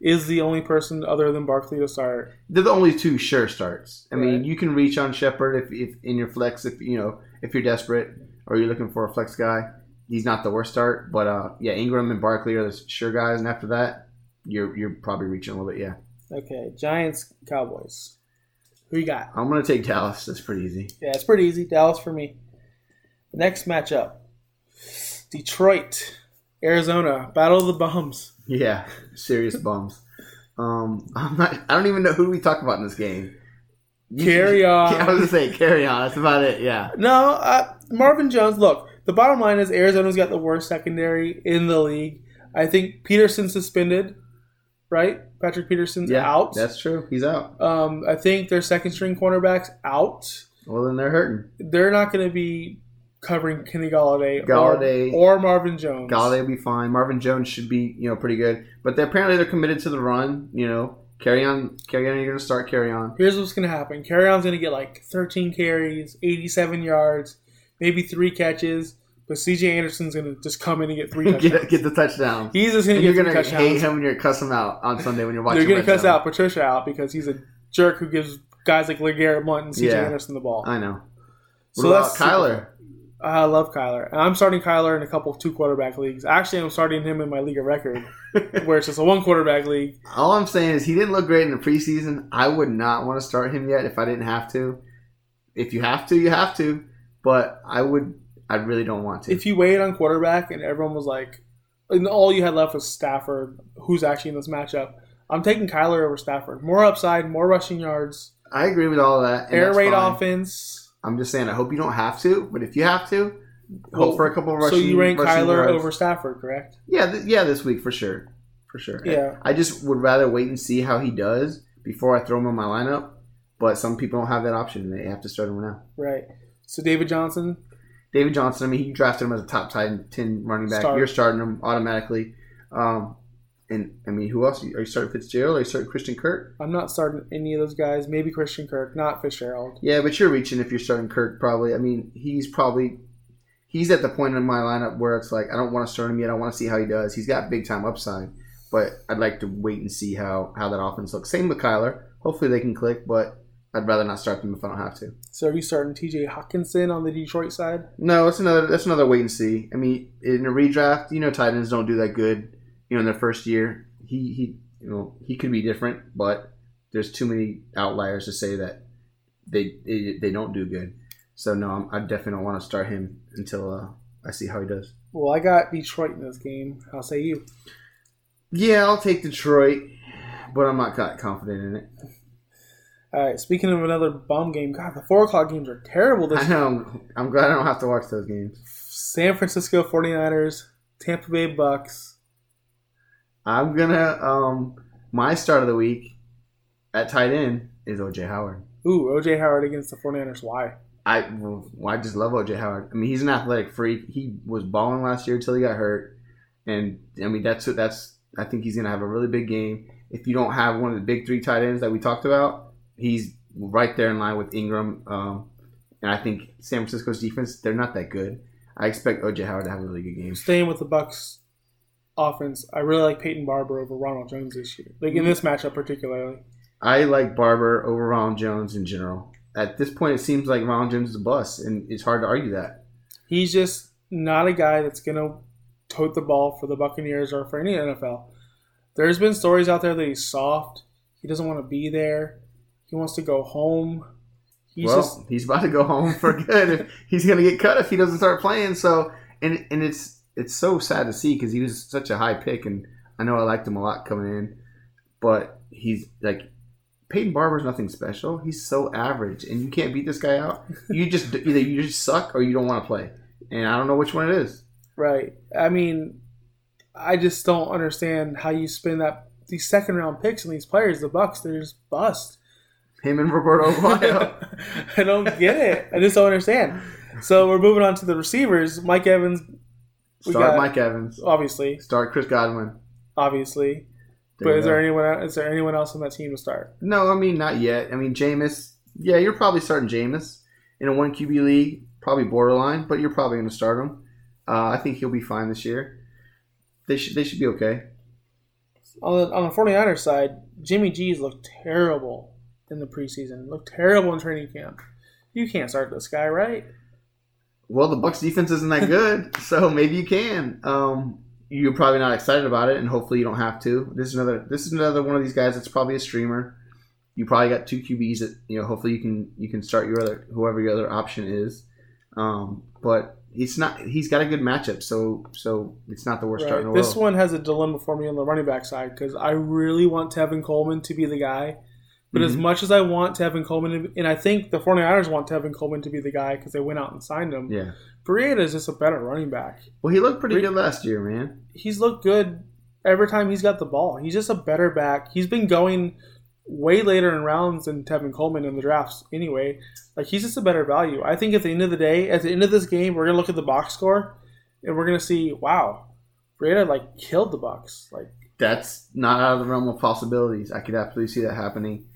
is the only person other than Barkley to start. They're the only two sure starts. I mean, you can reach on Shepard if in your flex if you're desperate or you're looking for a flex guy. He's not the worst start, but Ingram and Barkley are the sure guys, and after that, you're probably reaching a little bit, yeah. Okay, Giants, Cowboys. Who you got? I'm going to take Dallas. That's pretty easy. Yeah, it's pretty easy. Dallas for me. Next matchup, Detroit, Arizona, Battle of the Bums. Yeah, serious bums. I don't even know who we talk about in this game. Carry on. Yeah, I was going to say carry on. That's about it, yeah. No, Marvin Jones, look. The bottom line is Arizona's got the worst secondary in the league. I think Peterson's suspended, right? Patrick Peterson's out. That's true. He's out. I think their second-string cornerback's out. Well, then they're hurting. They're not going to be covering Kenny Golladay or Marvin Jones. Golladay will be fine. Marvin Jones should be pretty good. But apparently they're committed to the run. Carry on. You're going to start carry on. Here's what's going to happen. Carry on's going to get 13 carries, 87 yards. Maybe 3 catches, but C.J. Anderson's going to just come in and get 3 touchdowns. get the touchdown. He's just going to get 3 touchdowns. You're going to hate him and you're cuss him out on Sunday when you're watching. They're going to cuss out Patricia out because he's a jerk who gives guys like LeGarrette Blount and C.J. Anderson the ball. I know. What about Kyler? I love Kyler. And I'm starting Kyler in a couple of 2-quarterback leagues. Actually, I'm starting him in my league of record where it's just a 1-quarterback league. All I'm saying is he didn't look great in the preseason. I would not want to start him yet if I didn't have to. If you have to, you have to. But I really don't want to. If you waited on quarterback and everyone was and all you had left was Stafford, who's actually in this matchup, I'm taking Kyler over Stafford. More upside, more rushing yards. I agree with all that. Air raid offense. I'm just saying, I hope you don't have to, but if you have to, hope for a couple of rushing yards. So you rank Kyler over Stafford, correct? Yeah, this week for sure. For sure. Yeah. I just would rather wait and see how he does before I throw him in my lineup, but some people don't have that option and they have to start him now. Right. So David Johnson, I mean, he drafted him as a top 10 running back. You're starting him automatically. And, I mean, who else? Are you starting Fitzgerald? Are you starting Christian Kirk? I'm not starting any of those guys. Maybe Christian Kirk, not Fitzgerald. Yeah, but you're reaching if you're starting Kirk probably. I mean, he's at the point in my lineup where it's I don't want to start him yet. I want to see how he does. He's got big-time upside, but I'd like to wait and see how that offense looks. Same with Kyler. Hopefully they can click, but I'd rather not start them if I don't have to. So are you starting TJ Hawkinson on the Detroit side? No, that's another wait and see. I mean, in a redraft, tight ends don't do that good, in their first year. He could be different, but there's too many outliers to say that they don't do good. So no, I definitely don't want to start him until I see how he does. Well, I got Detroit in this game. How say you? Yeah, I'll take Detroit, but I'm not confident in it. All right, speaking of another bum game, God, the 4 o'clock games are terrible this year. I know. I'm glad I don't have to watch those games. San Francisco 49ers, Tampa Bay Bucks. I'm going to my start of the week at tight end is O.J. Howard. Ooh, O.J. Howard against the 49ers. Why? I just love O.J. Howard. I mean, he's an athletic freak. He was balling last year until he got hurt. And, I mean, that's I think he's going to have a really big game. If you don't have one of the big 3 tight ends that we talked about, he's right there in line with Ingram. And I think San Francisco's defense, they're not that good. I expect O.J. Howard to have a really good game. Staying with the Bucks offense, I really like Peyton Barber over Ronald Jones this year. In this matchup particularly. I like Barber over Ronald Jones in general. At this point, it seems like Ronald Jones is a bust, and it's hard to argue that. He's just not a guy that's going to tote the ball for the Buccaneers or for any NFL. There's been stories out there that he's soft. He doesn't want to be there. He wants to go home. He's about to go home for good. He's going to get cut if he doesn't start playing. So, and it's so sad to see because he was such a high pick, and I know I liked him a lot coming in, but he's like Peyton Barber's nothing special. He's so average, and you can't beat this guy out. You just either you just suck or you don't want to play, and I don't know which one it is. Right. I mean, I just don't understand how you spend these second round picks on these players. The Bucks, they're just bust. Him and Roberto Aguayo. I don't get it. I just don't understand. So we're moving on to the receivers. Mike Evans. Start Mike Evans. Obviously. Start Chris Godwin. Obviously. But is there anyone else on that team to start? No, I mean, not yet. I mean, Jameis. Yeah, you're probably starting Jameis in a 1QB league. Probably borderline, but you're probably going to start him. I think he'll be fine this year. They should be okay. On the 49ers side, Jimmy G's looked terrible in the preseason. Looked terrible in training camp. You can't start this guy, right? Well, the Bucs defense isn't that good, so maybe you can. You're probably not excited about it, and hopefully you don't have to. This is another one of these guys that's probably a streamer. You probably got two QBs that hopefully you can start whoever your other option is. But it's not. He's got a good matchup, so it's not the worst start in the world. This one has a dilemma for me on the running back side because I really want Tevin Coleman to be the guy. But as much as I want Tevin Coleman, and I think the 49ers want Tevin Coleman to be the guy because they went out and signed him. Yeah, Breida is just a better running back. Well, he looked pretty good last year, man. He's looked good every time he's got the ball. He's just a better back. He's been going way later in rounds than Tevin Coleman in the drafts anyway. Like, he's just a better value. I think at the end of the day, at the end of this game, we're going to look at the box score, and we're going to see, wow, Breida, killed the Bucs. That's not out of the realm of possibilities. I could absolutely see that happening.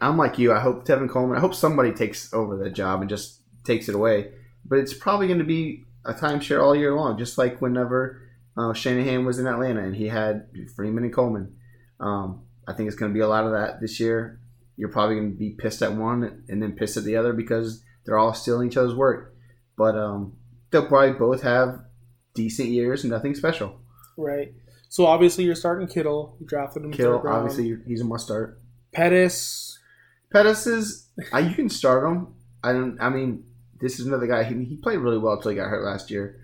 I'm like you. I hope Tevin Coleman – I hope somebody takes over that job and just takes it away. But it's probably going to be a timeshare all year long, just like whenever Shanahan was in Atlanta and he had Freeman and Coleman. I think it's going to be a lot of that this year. You're probably going to be pissed at one and then pissed at the other because they're all stealing each other's work. But they'll probably both have decent years and nothing special. Right. So, obviously, you're starting Kittle. You drafted him. Kittle, obviously, he's a must-start. Pettis is you can start him. This is another guy. He played really well until he got hurt last year.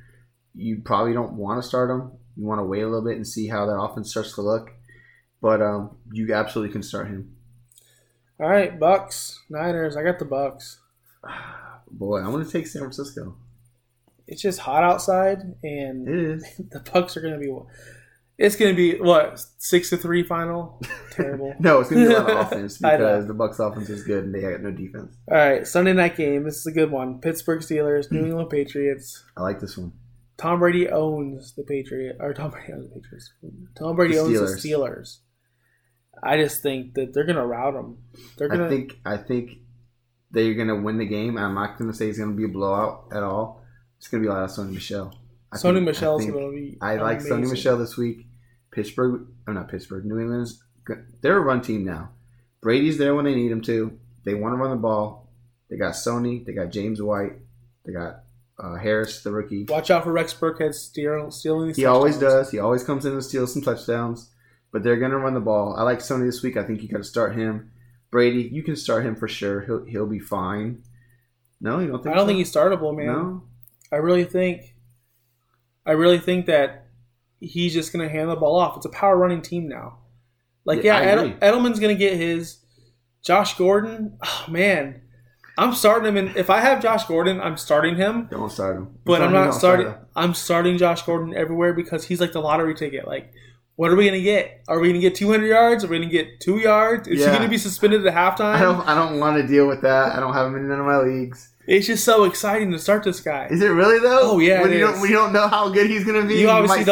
You probably don't want to start him. You want to wait a little bit and see how that offense starts to look. But you absolutely can start him. All right, Bucs, Niners. I got the Bucs. Boy, I'm going to take San Francisco. It's just hot outside, and it is. The Bucs are going to be. It's going to be, 6-3 final? Terrible. No, it's going to be a lot of offense because the Bucs offense is good and they got no defense. All right, Sunday night game. This is a good one. Pittsburgh Steelers, New England Patriots. I like this one. Tom Brady owns the Steelers. I just think that they're going to rout them. I think they're going to win the game. I'm not going to say it's going to be a blowout at all. It's going to be a lot of Sony Michel. I like Sony Michel this week. New England's good. They're a run team now. Brady's there when they need him to. They want to run the ball. They got Sony. They got James White. They got Harris, the rookie. Watch out for Rex Burkhead stealing these touchdowns. He always does. He always comes in and steals some touchdowns. But they're going to run the ball. I like Sony this week. I think you got to start him. Brady, you can start him for sure. He'll be fine. No, you don't think? I don't think he's startable, man. No, I really think that he's just going to hand the ball off. It's a power running team now. Edelman's going to get his. Josh Gordon, oh, man, I'm starting him. And if I have Josh Gordon, I'm starting him. Don't start him. But I'm not starting. I'm starting Josh Gordon everywhere because he's like the lottery ticket. What are we going to get? Are we going to get 200 yards? Are we going to get 2 yards? Is he going to be suspended at halftime? I don't want to deal with that. I don't have him in none of my leagues. It's just so exciting to start this guy. Is it really, though? Oh, yeah, we don't know how good he's going to be. You obviously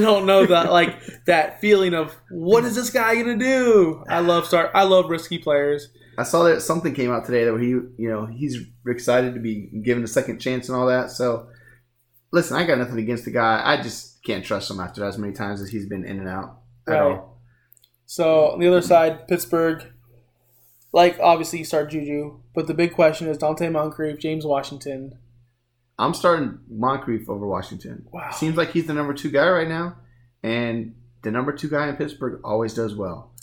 don't know that, that feeling of, what is this guy going to do? I love risky players. I saw that something came out today that he's excited to be given a second chance and all that. So, listen, I got nothing against the guy. I just can't trust him after that as many times as he's been in and out at all. So, on the other side, Pittsburgh. Obviously, you start Juju, but the big question is Dante Moncrief, James Washington. I'm starting Moncrief over Washington. Wow. Seems like he's the number 2 guy right now, and the number 2 guy in Pittsburgh always does well.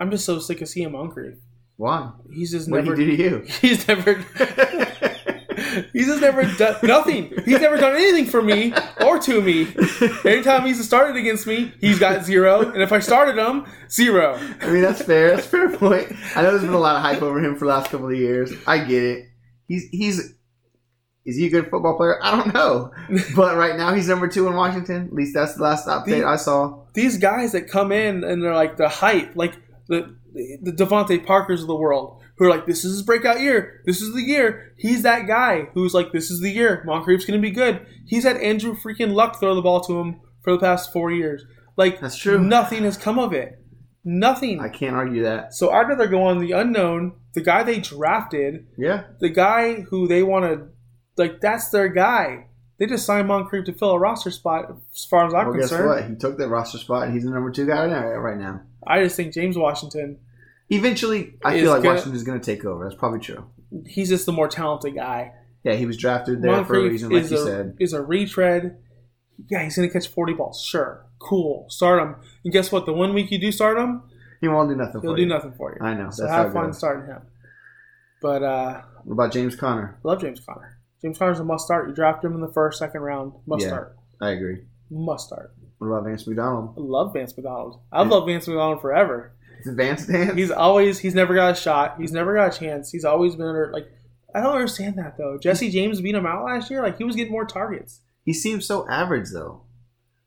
I'm just so sick of seeing Moncrief. Why? He's just never. What did he do to you? He's never. He's just never done nothing. He's never done anything for me or to me. Anytime he's started against me, he's got zero. And if I started him, zero. I mean, that's fair. That's a fair point. I know there's been a lot of hype over him for the last couple of years. I get it. Is he a good football player? I don't know. But right now, he's number 2 in Washington. At least that's the last update I saw. These guys that come in and they're like the hype, like the Devontae Parkers of the world, who are like, this is his breakout year. This is the year. He's that guy who's like, this is the year. Moncrief's going to be good. He's had Andrew freaking Luck throw the ball to him for the past 4 years. Like, that's true. Nothing has come of it. Nothing. I can't argue that. So I'd rather go on the unknown, the guy they drafted. Yeah. The guy who they want to, like, that's their guy. They just signed Moncrief to fill a roster spot as far as I'm concerned. Guess what? He took that roster spot, and he's the number 2 guy right now. I just think James Washington. Eventually, I feel like Washington's going to take over. That's probably true. He's just the more talented guy. Yeah, he was drafted there Moncrief for a reason, like you said. Is a retread. Yeah, he's going to catch 40 balls. Sure. Cool. Start him. And guess what? The 1 week you do start him, he won't do nothing for you. He'll do nothing for you. I know. So have fun starting him. But what about James Conner? I love James Conner. James Conner's a must start. You draft him in the first, second round. Must start. I agree. Must start. What about Vance McDonald? I love Vance McDonald. I've loved Vance McDonald forever. It's advanced dance. He's never got a shot. He's never got a chance. He's always been under, like, I don't understand that though. Jesse James beat him out last year. Like, he was getting more targets. He seems so average though.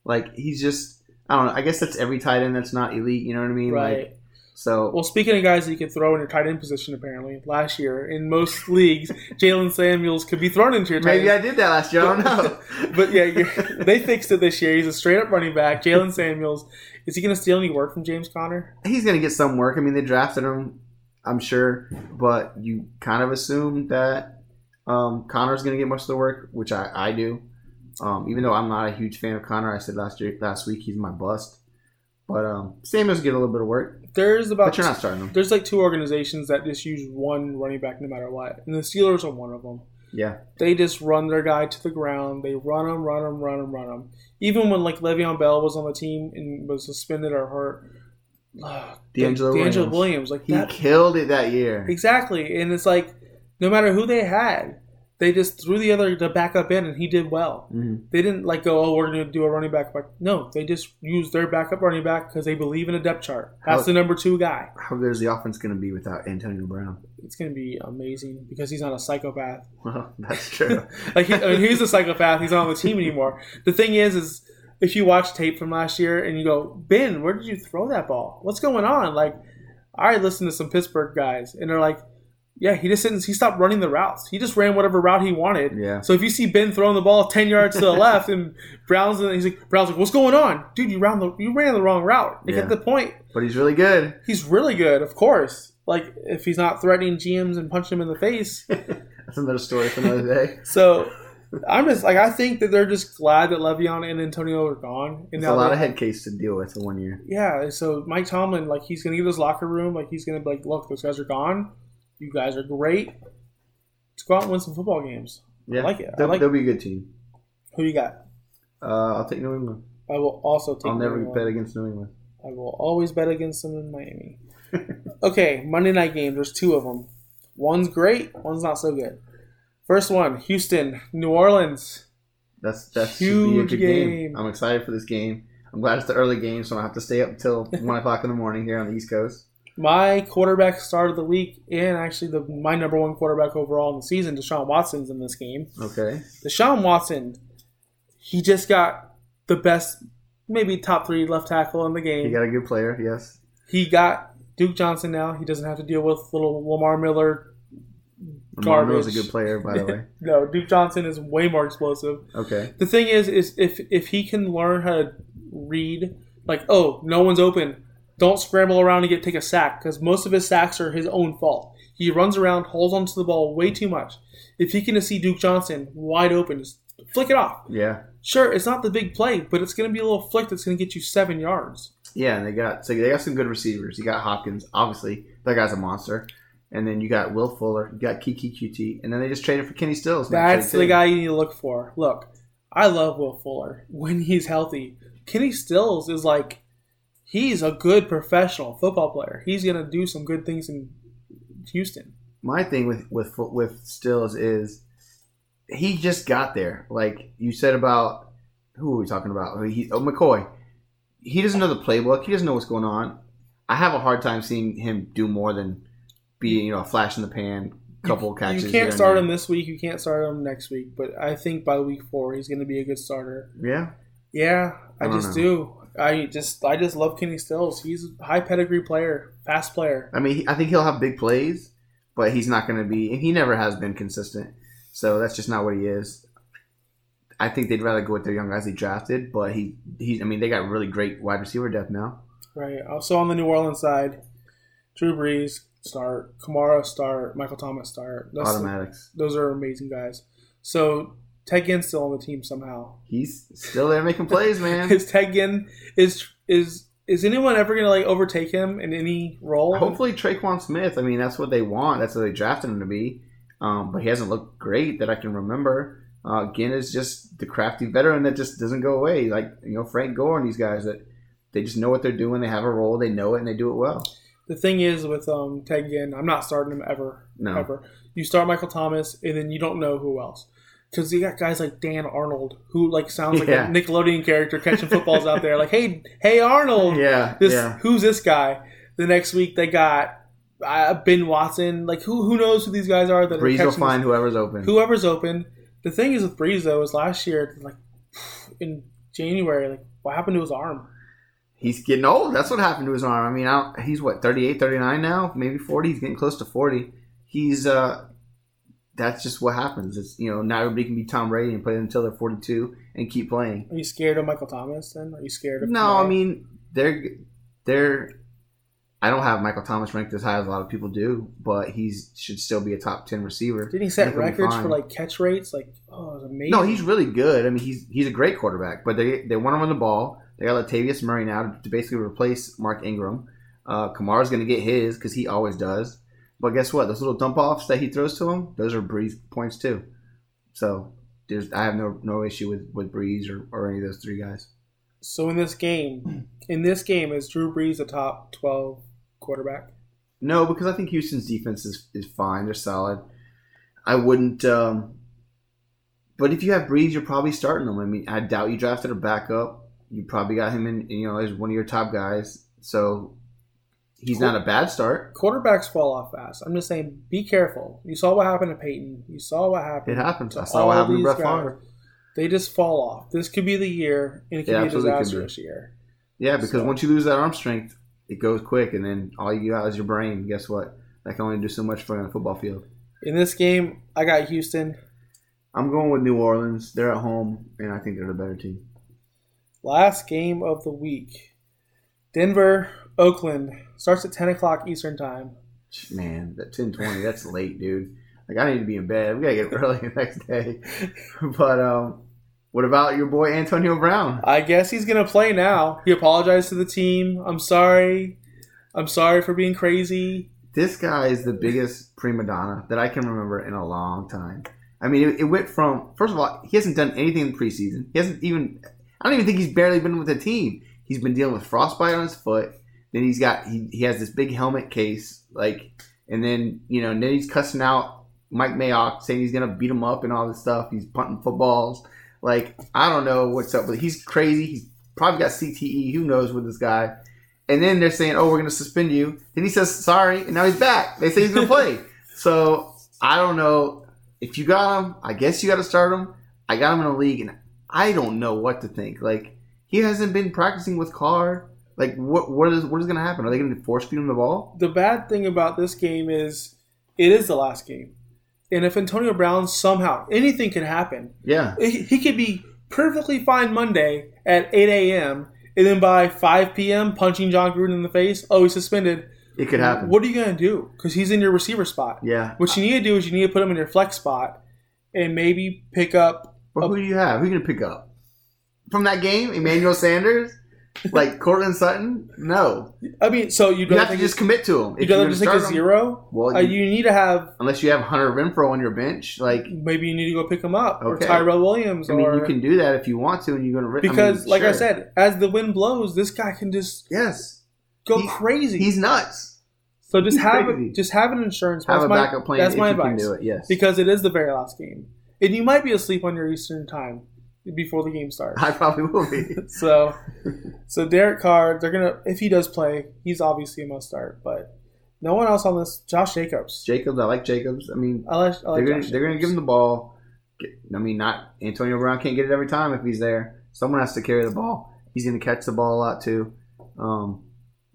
Like, he's just, I don't know. I guess that's every tight end that's not elite. You know what I mean? Right. Like, so, well, speaking of guys that you can throw in your tight end position, apparently, last year in most leagues, Jalen Samuels could be thrown into your tight end. Maybe I did that last year. I don't know. But, yeah, they fixed it this year. He's a straight-up running back. Jalen Samuels. Is he going to steal any work from James Conner? He's going to get some work. I mean, they drafted him, I'm sure. But you kind of assume that Conner's going to get most of the work, which I do. Even though I'm not a huge fan of Conner, I said last week he's my bust. But Samuels get a little bit of work. But you're not starting them. There's like 2 organizations that just use one running back no matter what. And the Steelers are one of them. Yeah. They just run their guy to the ground. They run him. Even when like Le'Veon Bell was on the team and was suspended or hurt. D'Angelo Williams. Like, he killed it that year. Exactly. And it's like, no matter who they had, they just threw the backup in, and he did well. Mm-hmm. They didn't like go, oh, we're going to do a running back. No, they just used their backup running back because they believe in a depth chart. That's the number 2 guy. How there's the offense going to be without Antonio Brown? It's going to be amazing because he's not a psychopath. Well, that's true. He's a psychopath. He's not on the team anymore. The thing is if you watch tape from last year and you go, Ben, where did you throw that ball? What's going on? Like, I listened to some Pittsburgh guys, and they're like, yeah, he stopped running the routes. He just ran whatever route he wanted. Yeah. So if you see Ben throwing the ball 10 yards to the left and Brown's like, what's going on? Dude, you ran the wrong route. Like, at the point. But he's really good. He's really good, of course. Like, if he's not threatening GMs and punching them in the face. That's another story for another day. So I'm just like, I think that they're just glad that Le'Veon and Antonio are gone. It's a lot of head case to deal with in 1 year. Yeah. So Mike Tomlin, like, he's going to give his locker room. Like, he's going to be like, look, those guys are gone. You guys are great. Let's go out and win some football games. Yeah, I like it. They'll be a good team. Who you got? I'll take New England. I will also take New England. I'll never bet against New England. I will always bet against them in Miami. Okay, Monday night game. There's 2 of them. One's great. One's not so good. First one, Houston, New Orleans. That should be a good game. I'm excited for this game. I'm glad it's the early game, so I don't have to stay up until 1 o'clock in the morning here on the East Coast. My quarterback start of the week, and actually my number 1 quarterback overall in the season, Deshaun Watson's in this game. Okay. Deshaun Watson, he just got the best, maybe top 3 left tackle in the game. He got a good player, yes. He got Duke Johnson now. He doesn't have to deal with little Lamar Miller garbage. Lamar Miller's a good player, by the way. No, Duke Johnson is way more explosive. Okay. The thing is if he can learn how to read, like, oh, no one's open. Don't scramble around and take a sack, because most of his sacks are his own fault. He runs around, holds onto the ball way too much. If he can just see Duke Johnson wide open, just flick it off. Yeah. Sure, it's not the big play, but it's going to be a little flick that's going to get you 7 yards. Yeah, and they got some good receivers. You got Hopkins, obviously. That guy's a monster. And then you got Will Fuller. You got Kiki QT. And then they just traded for Kenny Stills. That's the guy you need to look for. Look, I love Will Fuller when he's healthy. Kenny Stills is like... He's a good professional football player. He's going to do some good things in Houston. My thing with Stills is he just got there. Like you said about who are we talking about? McCoy. He doesn't know the playbook. He doesn't know what's going on. I have a hard time seeing him do more than be, a flash in the pan, couple catches. You can't start him this week. You can't start him next week. But I think by week 4, he's going to be a good starter. Yeah. Yeah, I just do. I just love Kenny Stills. He's a high pedigree player, fast player. I mean, I think he'll have big plays, but he's not going to be. And he never has been consistent, so that's just not what he is. I think they'd rather go with their young guys they drafted, but he. I mean, they got really great wide receiver depth now. Right. Also on the New Orleans side, Drew Brees start, Kamara start, Michael Thomas start. Automatics. Those are amazing guys. So. Ted Ginn's still on the team somehow. He's still there making plays, man. Is Ted Ginn is anyone ever gonna overtake him in any role? Hopefully Traquan Smith. I mean, that's what they want. That's what they drafted him to be. But he hasn't looked great that I can remember. Ginn is just the crafty veteran that just doesn't go away. Like Frank Gore and these guys that they just know what they're doing. They have a role. They know it and they do it well. The thing is with Ted Ginn, I'm not starting him ever. No. Ever. You start Michael Thomas and then you don't know who else. Because you got guys like Dan Arnold, who sounds like a Nickelodeon character catching footballs out there. Like, hey Arnold, who's this guy? The next week they got Ben Watson. Like, who knows who these guys are? That Breeze will find whoever's open. Whoever's open. The thing is with Breeze though is last year, in January, what happened to his arm? He's getting old. That's what happened to his arm. I mean, he's what 38, 39 now, maybe 40. He's getting close to 40. He's That's just what happens. It's not everybody can be Tom Brady and play until they're 42 and keep playing. Are you scared of Michael Thomas then? Are you scared of? No, I mean they're. I don't have Michael Thomas ranked as high as a lot of people do, but he should still be a top 10 receiver. Did he set records for catch rates? It was amazing. No, he's really good. I mean, he's a great quarterback, but they want him on the ball. They got Latavius Murray now to basically replace Mark Ingram. Kamara's going to get his because he always does. But guess what? Those little dump-offs that he throws to him, those are Breeze points too. So I have no issue with Breeze or any of those three guys. So in this game, is Drew Brees a top 12 quarterback? No, because I think Houston's defense is fine. They're solid. I wouldn't but if you have Breeze, you're probably starting him. I mean, I doubt you drafted a backup. You probably got him in, as one of your top guys. So he's not a bad start. Quarterbacks fall off fast. I'm just saying, be careful. You saw what happened to Peyton. You saw what happened. It happens. I saw what happened to Brett Favre. They just fall off. This could be the year, and it could be a disastrous year. Yeah, because once you lose that arm strength, it goes quick, and then all you got is your brain. Guess what? That can only do so much for you on a football field. In this game, I got Houston. I'm going with New Orleans. They're at home, and I think they're the better team. Last game of the week. Denver, Oakland. Starts at 10 o'clock Eastern time. Man, that 10:20, that's late, dude. I need to be in bed. We got to get early the next day. But what about your boy Antonio Brown? I guess he's going to play now. He apologized to the team. I'm sorry. I'm sorry for being crazy. This guy is the biggest prima donna that I can remember in a long time. I mean, it went from, first of all, he hasn't done anything in preseason. He hasn't even, I don't even think he's barely been with the team. He's been dealing with frostbite on his foot. Then he's got he has this big helmet case, and then and then he's cussing out Mike Mayock, saying he's gonna beat him up and all this stuff. He's punting footballs. I don't know what's up, but he's crazy. He's probably got CTE. Who knows with this guy? And then they're saying, "Oh, we're gonna suspend you." Then he says sorry, and now he's back. They say he's gonna play. So I don't know if you got him. I guess you got to start him. I got him in a league, and I don't know what to think. He hasn't been practicing with Carr. What is going to happen? Are they going to force feed him the ball? The bad thing about this game is it is the last game. And if Antonio Brown somehow, anything can happen. Yeah. He could be perfectly fine Monday at 8 a.m. and then by 5 p.m. punching John Gruden in the face. Oh, he's suspended. It could happen. What are you going to do? Because he's in your receiver spot. Yeah. What you need to do is you need to put him in your flex spot and maybe pick up. Well, who do you have? Who are you going to pick up? From that game, Emmanuel Sanders? Cortland Sutton? No. I mean, so you don't have to just commit to him. You don't have to take a zero? Well, you need to have... Unless you have Hunter Renfrow on your bench. Maybe you need to go pick him up. Okay. Or Tyrell Williams. You can do that if you want to and you're going to... I said, as the wind blows, this guy can just... Yes. Go crazy. He's nuts. So just have an insurance. Have a backup plan. That's my advice. You can do it, yes. Because it is the very last game, and you might be asleep on your Eastern time before the game starts. I probably will be. So Derek Carr, they're gonna, if he does play, he's obviously a must start. But no one else on this. Josh Jacobs. I like Jacobs. They're gonna give him the ball. I mean, not Antonio Brown can't get it every time if he's there. Someone has to carry the ball. He's gonna catch the ball a lot too.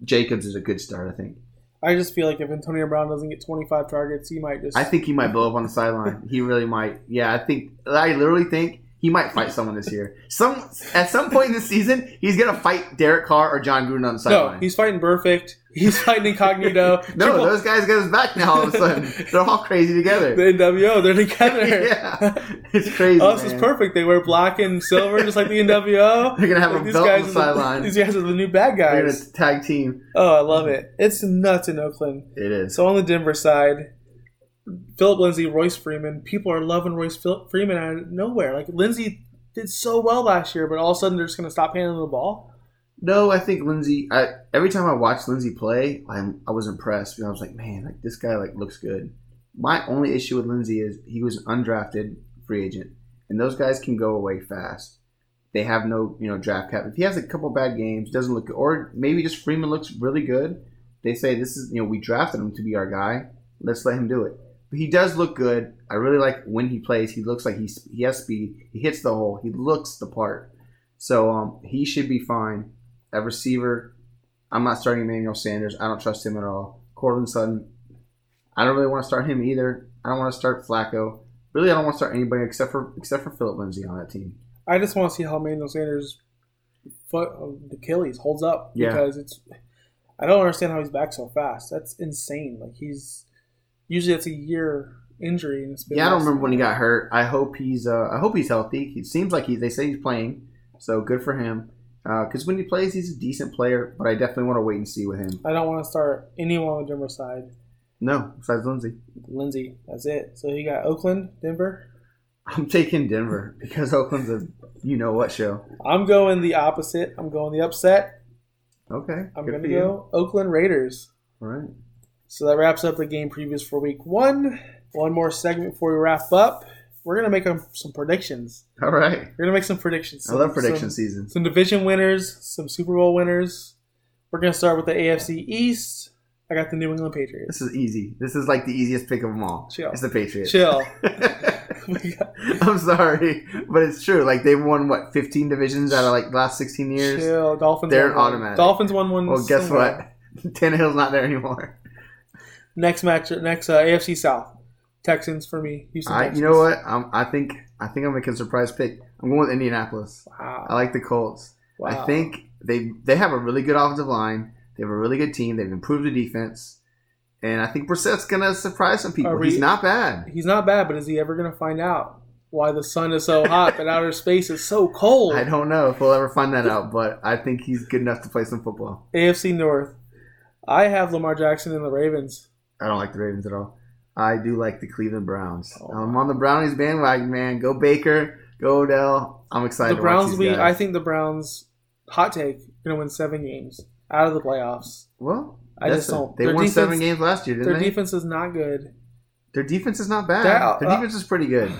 Jacobs is a good start, I think. I just feel like if Antonio Brown doesn't get 25 targets, he might just... I think he might blow up on the sideline. He really might. Yeah, I literally think he might fight someone this year. At some point in the season, he's going to fight Derek Carr or John Gruden on the sideline. No, he's fighting Burfict. He's fighting Incognito. Those guys got his back now all of a sudden. They're all crazy together. The NWO, they're together. Yeah, it's crazy, Us is perfect. They wear black and silver just like the NWO. They're going to have a belt on the sideline. These guys are the new bad guys. They're going to tag team. Oh, I love it. It's nuts in Oakland. It is. So on the Denver side... Philip Lindsay, Royce Freeman. People are loving Royce Freeman out of nowhere. Like, Lindsay did so well last year, but all of a sudden they're just going to stop handing the ball? No, I think Lindsay – every time I watched Lindsay play, I was impressed. I was like, man, like this guy like looks good. My only issue with Lindsay is he was an undrafted free agent, and those guys can go away fast. They have no draft cap. If he has a couple bad games, doesn't look – or maybe just Freeman looks really good. They say this is – we drafted him to be our guy. Let's let him do it. He does look good. I really like when he plays. He looks like he has speed. He hits the hole. He looks the part. So he should be fine. At receiver, I'm not starting Emmanuel Sanders. I don't trust him at all. Cortland Sutton, I don't really want to start him either. I don't want to start Flacco. Really, I don't want to start anybody except for Philip Lindsay on that team. I just want to see how Emmanuel Sanders' foot, Achilles, holds up. Yeah. Because I don't understand how he's back so fast. That's insane. Like he's. Usually that's a year injury. And it's been I don't remember when he got hurt. I hope he's healthy. It seems like they say he's playing, so good for him. Because when he plays, he's a decent player, but I definitely want to wait and see with him. I don't want to start anyone on the Denver side. No, besides Lindsay. Lindsay, that's it. So you got Oakland, Denver? I'm taking Denver because Oakland's a you-know-what show. I'm going the opposite. I'm going the upset. Okay. I'm going to go Oakland Raiders. All right. So that wraps up the game previews for week one. One more segment before we wrap up. We're going to make some predictions. All right. We're going to make some predictions. I love prediction season. Some division winners, some Super Bowl winners. We're going to start with the AFC East. I got the New England Patriots. This is easy. This is like the easiest pick of them all. Chill. It's the Patriots. Chill. I'm sorry, but it's true. Like they've won, 15 divisions out of like the last 16 years? Chill. Dolphins. They're an automatic. Dolphins won one. Well, guess what? Tannehill's not there anymore. Next match, AFC South, Texans for me. Houston Texans. You know what? I think I'm making a surprise pick. I'm going with Indianapolis. Wow. I like the Colts. Wow. I think they have a really good offensive line. They have a really good team. They've improved the defense, and I think Brissett's gonna surprise some people. He's not bad. He's not bad, but is he ever gonna find out why the sun is so hot and outer space is so cold? I don't know if we'll ever find that out, but I think he's good enough to play some football. AFC North, I have Lamar Jackson and the Ravens. I don't like the Ravens at all. I do like the Cleveland Browns. Oh. I'm on the Brownies bandwagon, man. Go Baker. Go Odell. I'm excited. The Browns will be. I think the Browns, hot take, going to win 7 games out of the playoffs. Well, I just don't. They won 7 games last year, didn't they? Their defense is not good. Their defense is not bad. Their defense is pretty good.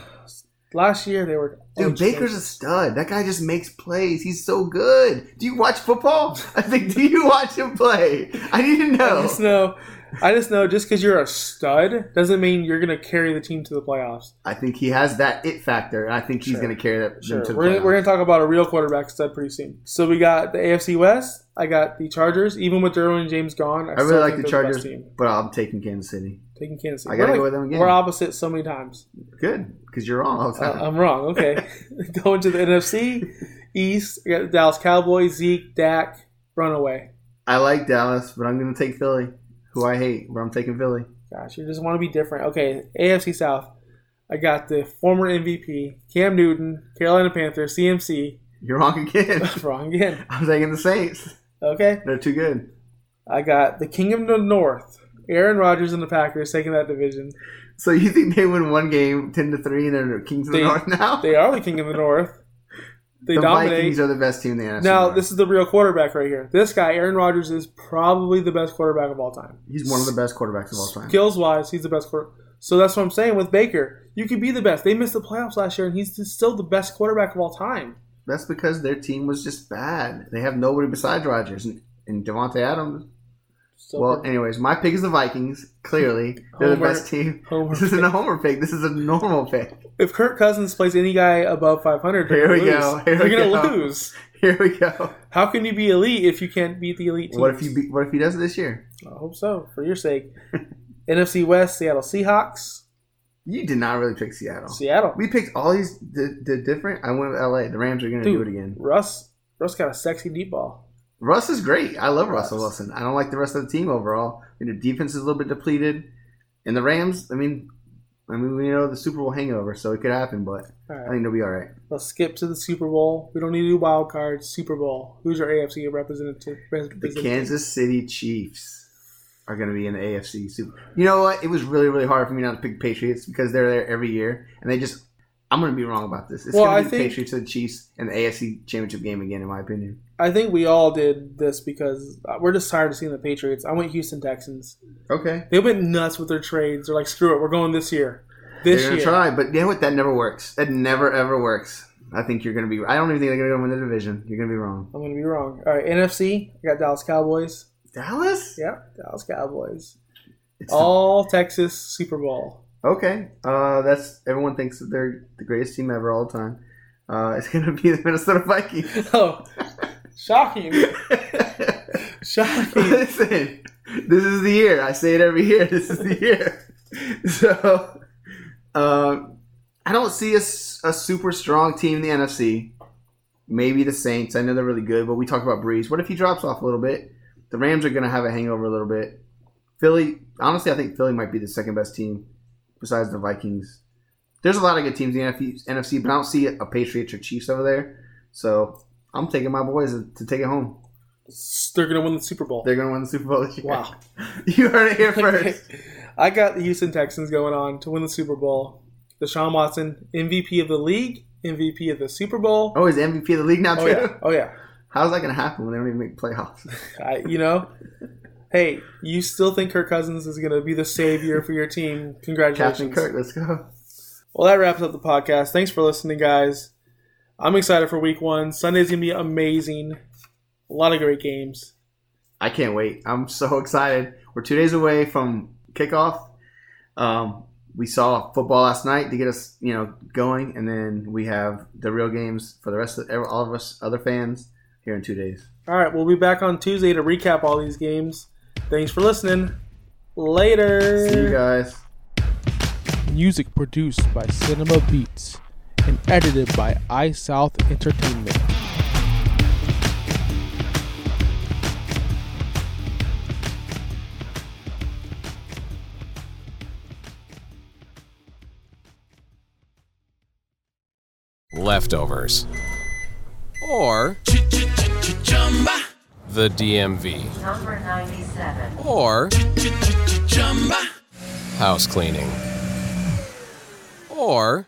Last year they were. Dude, Baker's a stud. That guy just makes plays. He's so good. Do you watch football? Do you watch him play? I need to know. I just know just because you're a stud doesn't mean you're going to carry the team to the playoffs. I think he has that it factor, and I think he's going to carry that them to the playoffs. We're going to talk about a real quarterback stud pretty soon. So we got the AFC West. I got the Chargers. Even with Derwin and James gone, I really like the Chargers, but I'm taking Kansas City. I got to go with them again. We're opposite so many times. Good, because you're wrong all the time. I'm wrong. Okay. Going to the NFC East, I got the Dallas Cowboys, Zeke, Dak, runaway. I like Dallas, but I'm going to take Philly. Who I hate, but I'm taking Philly. Gosh, you just want to be different. Okay, AFC South. I got the former MVP, Cam Newton, Carolina Panthers, CMC. You're wrong again. I'm taking the Saints. Okay. They're too good. I got the King of the North, Aaron Rodgers and the Packers taking that division. So you think they win one game 10-3 and they're the Kings of the North now? They are the King of the North. They dominate. The Vikings are the best team in the NFC. Now, this is the real quarterback right here. This guy, Aaron Rodgers, is probably the best quarterback of all time. He's one of the best quarterbacks of all time. Skills-wise, he's the best quarterback. So that's what I'm saying with Baker. You could be the best. They missed the playoffs last year, and he's still the best quarterback of all time. That's because their team was just bad. They have nobody besides Rodgers and Devontae Adams. So anyways, my pick is the Vikings. Clearly, they're the best team. This isn't a homer pick. This is a normal pick. If Kirk Cousins plays any guy above 500, they're going to lose. Here we go. How can you be elite if you can't beat the elite teams? What if he does it this year? I hope so, for your sake. NFC West, Seattle Seahawks. You did not really pick Seattle. We picked all these different. I went with LA. The Rams are going to do it again. Russ got a sexy deep ball. Russ is great. I love Russell Wilson. I don't like the rest of the team overall. You know, defense is a little bit depleted, and the Rams. I mean, we know the Super Bowl hangover, so it could happen. But I think they'll be all right. Let's skip to the Super Bowl. We don't need to do wild cards. Super Bowl. Who's your AFC representative? The Kansas City Chiefs are going to be in the AFC Super Bowl. You know what? It was really, really hard for me not to pick Patriots because they're there every year, and they just. I'm going to be wrong about this. It's going to be the Patriots and the Chiefs and the AFC Championship game again, in my opinion. I think we all did this because we're just tired of seeing the Patriots. I went Houston Texans. Okay. They went nuts with their trades. They're like, screw it. We're going this year. They're going to try, but you know what? That never works. That never, ever works. I think you're going to be – I don't even think they're going to win the division. You're going to be wrong. I'm going to be wrong. All right, NFC, I got Dallas Cowboys. Dallas? Yeah, Dallas Cowboys. Texas Super Bowl. Okay, that's everyone thinks that they're the greatest team ever all the time. It's going to be the Minnesota Vikings. Oh, shocking. Shocking. Listen, this is the year. I say it every year. This is the year. So, I don't see a super strong team in the NFC. Maybe the Saints. I know they're really good, but we talked about Breeze. What if he drops off a little bit? The Rams are going to have a hangover a little bit. Philly, honestly, I think Philly might be the second best team. Besides the Vikings, there's a lot of good teams in the NFC, but I don't see a Patriots or Chiefs over there. So I'm taking my boys to take it home. They're going to win the Super Bowl. They're going to win the Super Bowl this year. Wow. You heard it here first. I got the Houston Texans going on to win the Super Bowl. Deshaun Watson, MVP of the league, MVP of the Super Bowl. Oh, he's MVP of the league now, too? Oh, yeah. How's that going to happen when they don't even make playoffs? Hey, you still think Kirk Cousins is going to be the savior for your team. Congratulations. Captain Kirk, let's go. Well, that wraps up the podcast. Thanks for listening, guys. I'm excited for week one. Sunday's going to be amazing. A lot of great games. I can't wait. I'm so excited. We're 2 days away from kickoff. We saw football last night to get us, going. And then we have the real games for the rest of all of us other fans here in 2 days. All right. We'll be back on Tuesday to recap all these games. Thanks for listening. Later. See you guys. Music produced by Cinema Beats and edited by iSouth Entertainment. Leftovers. Or... the DMV. Number 97. Or house cleaning. Or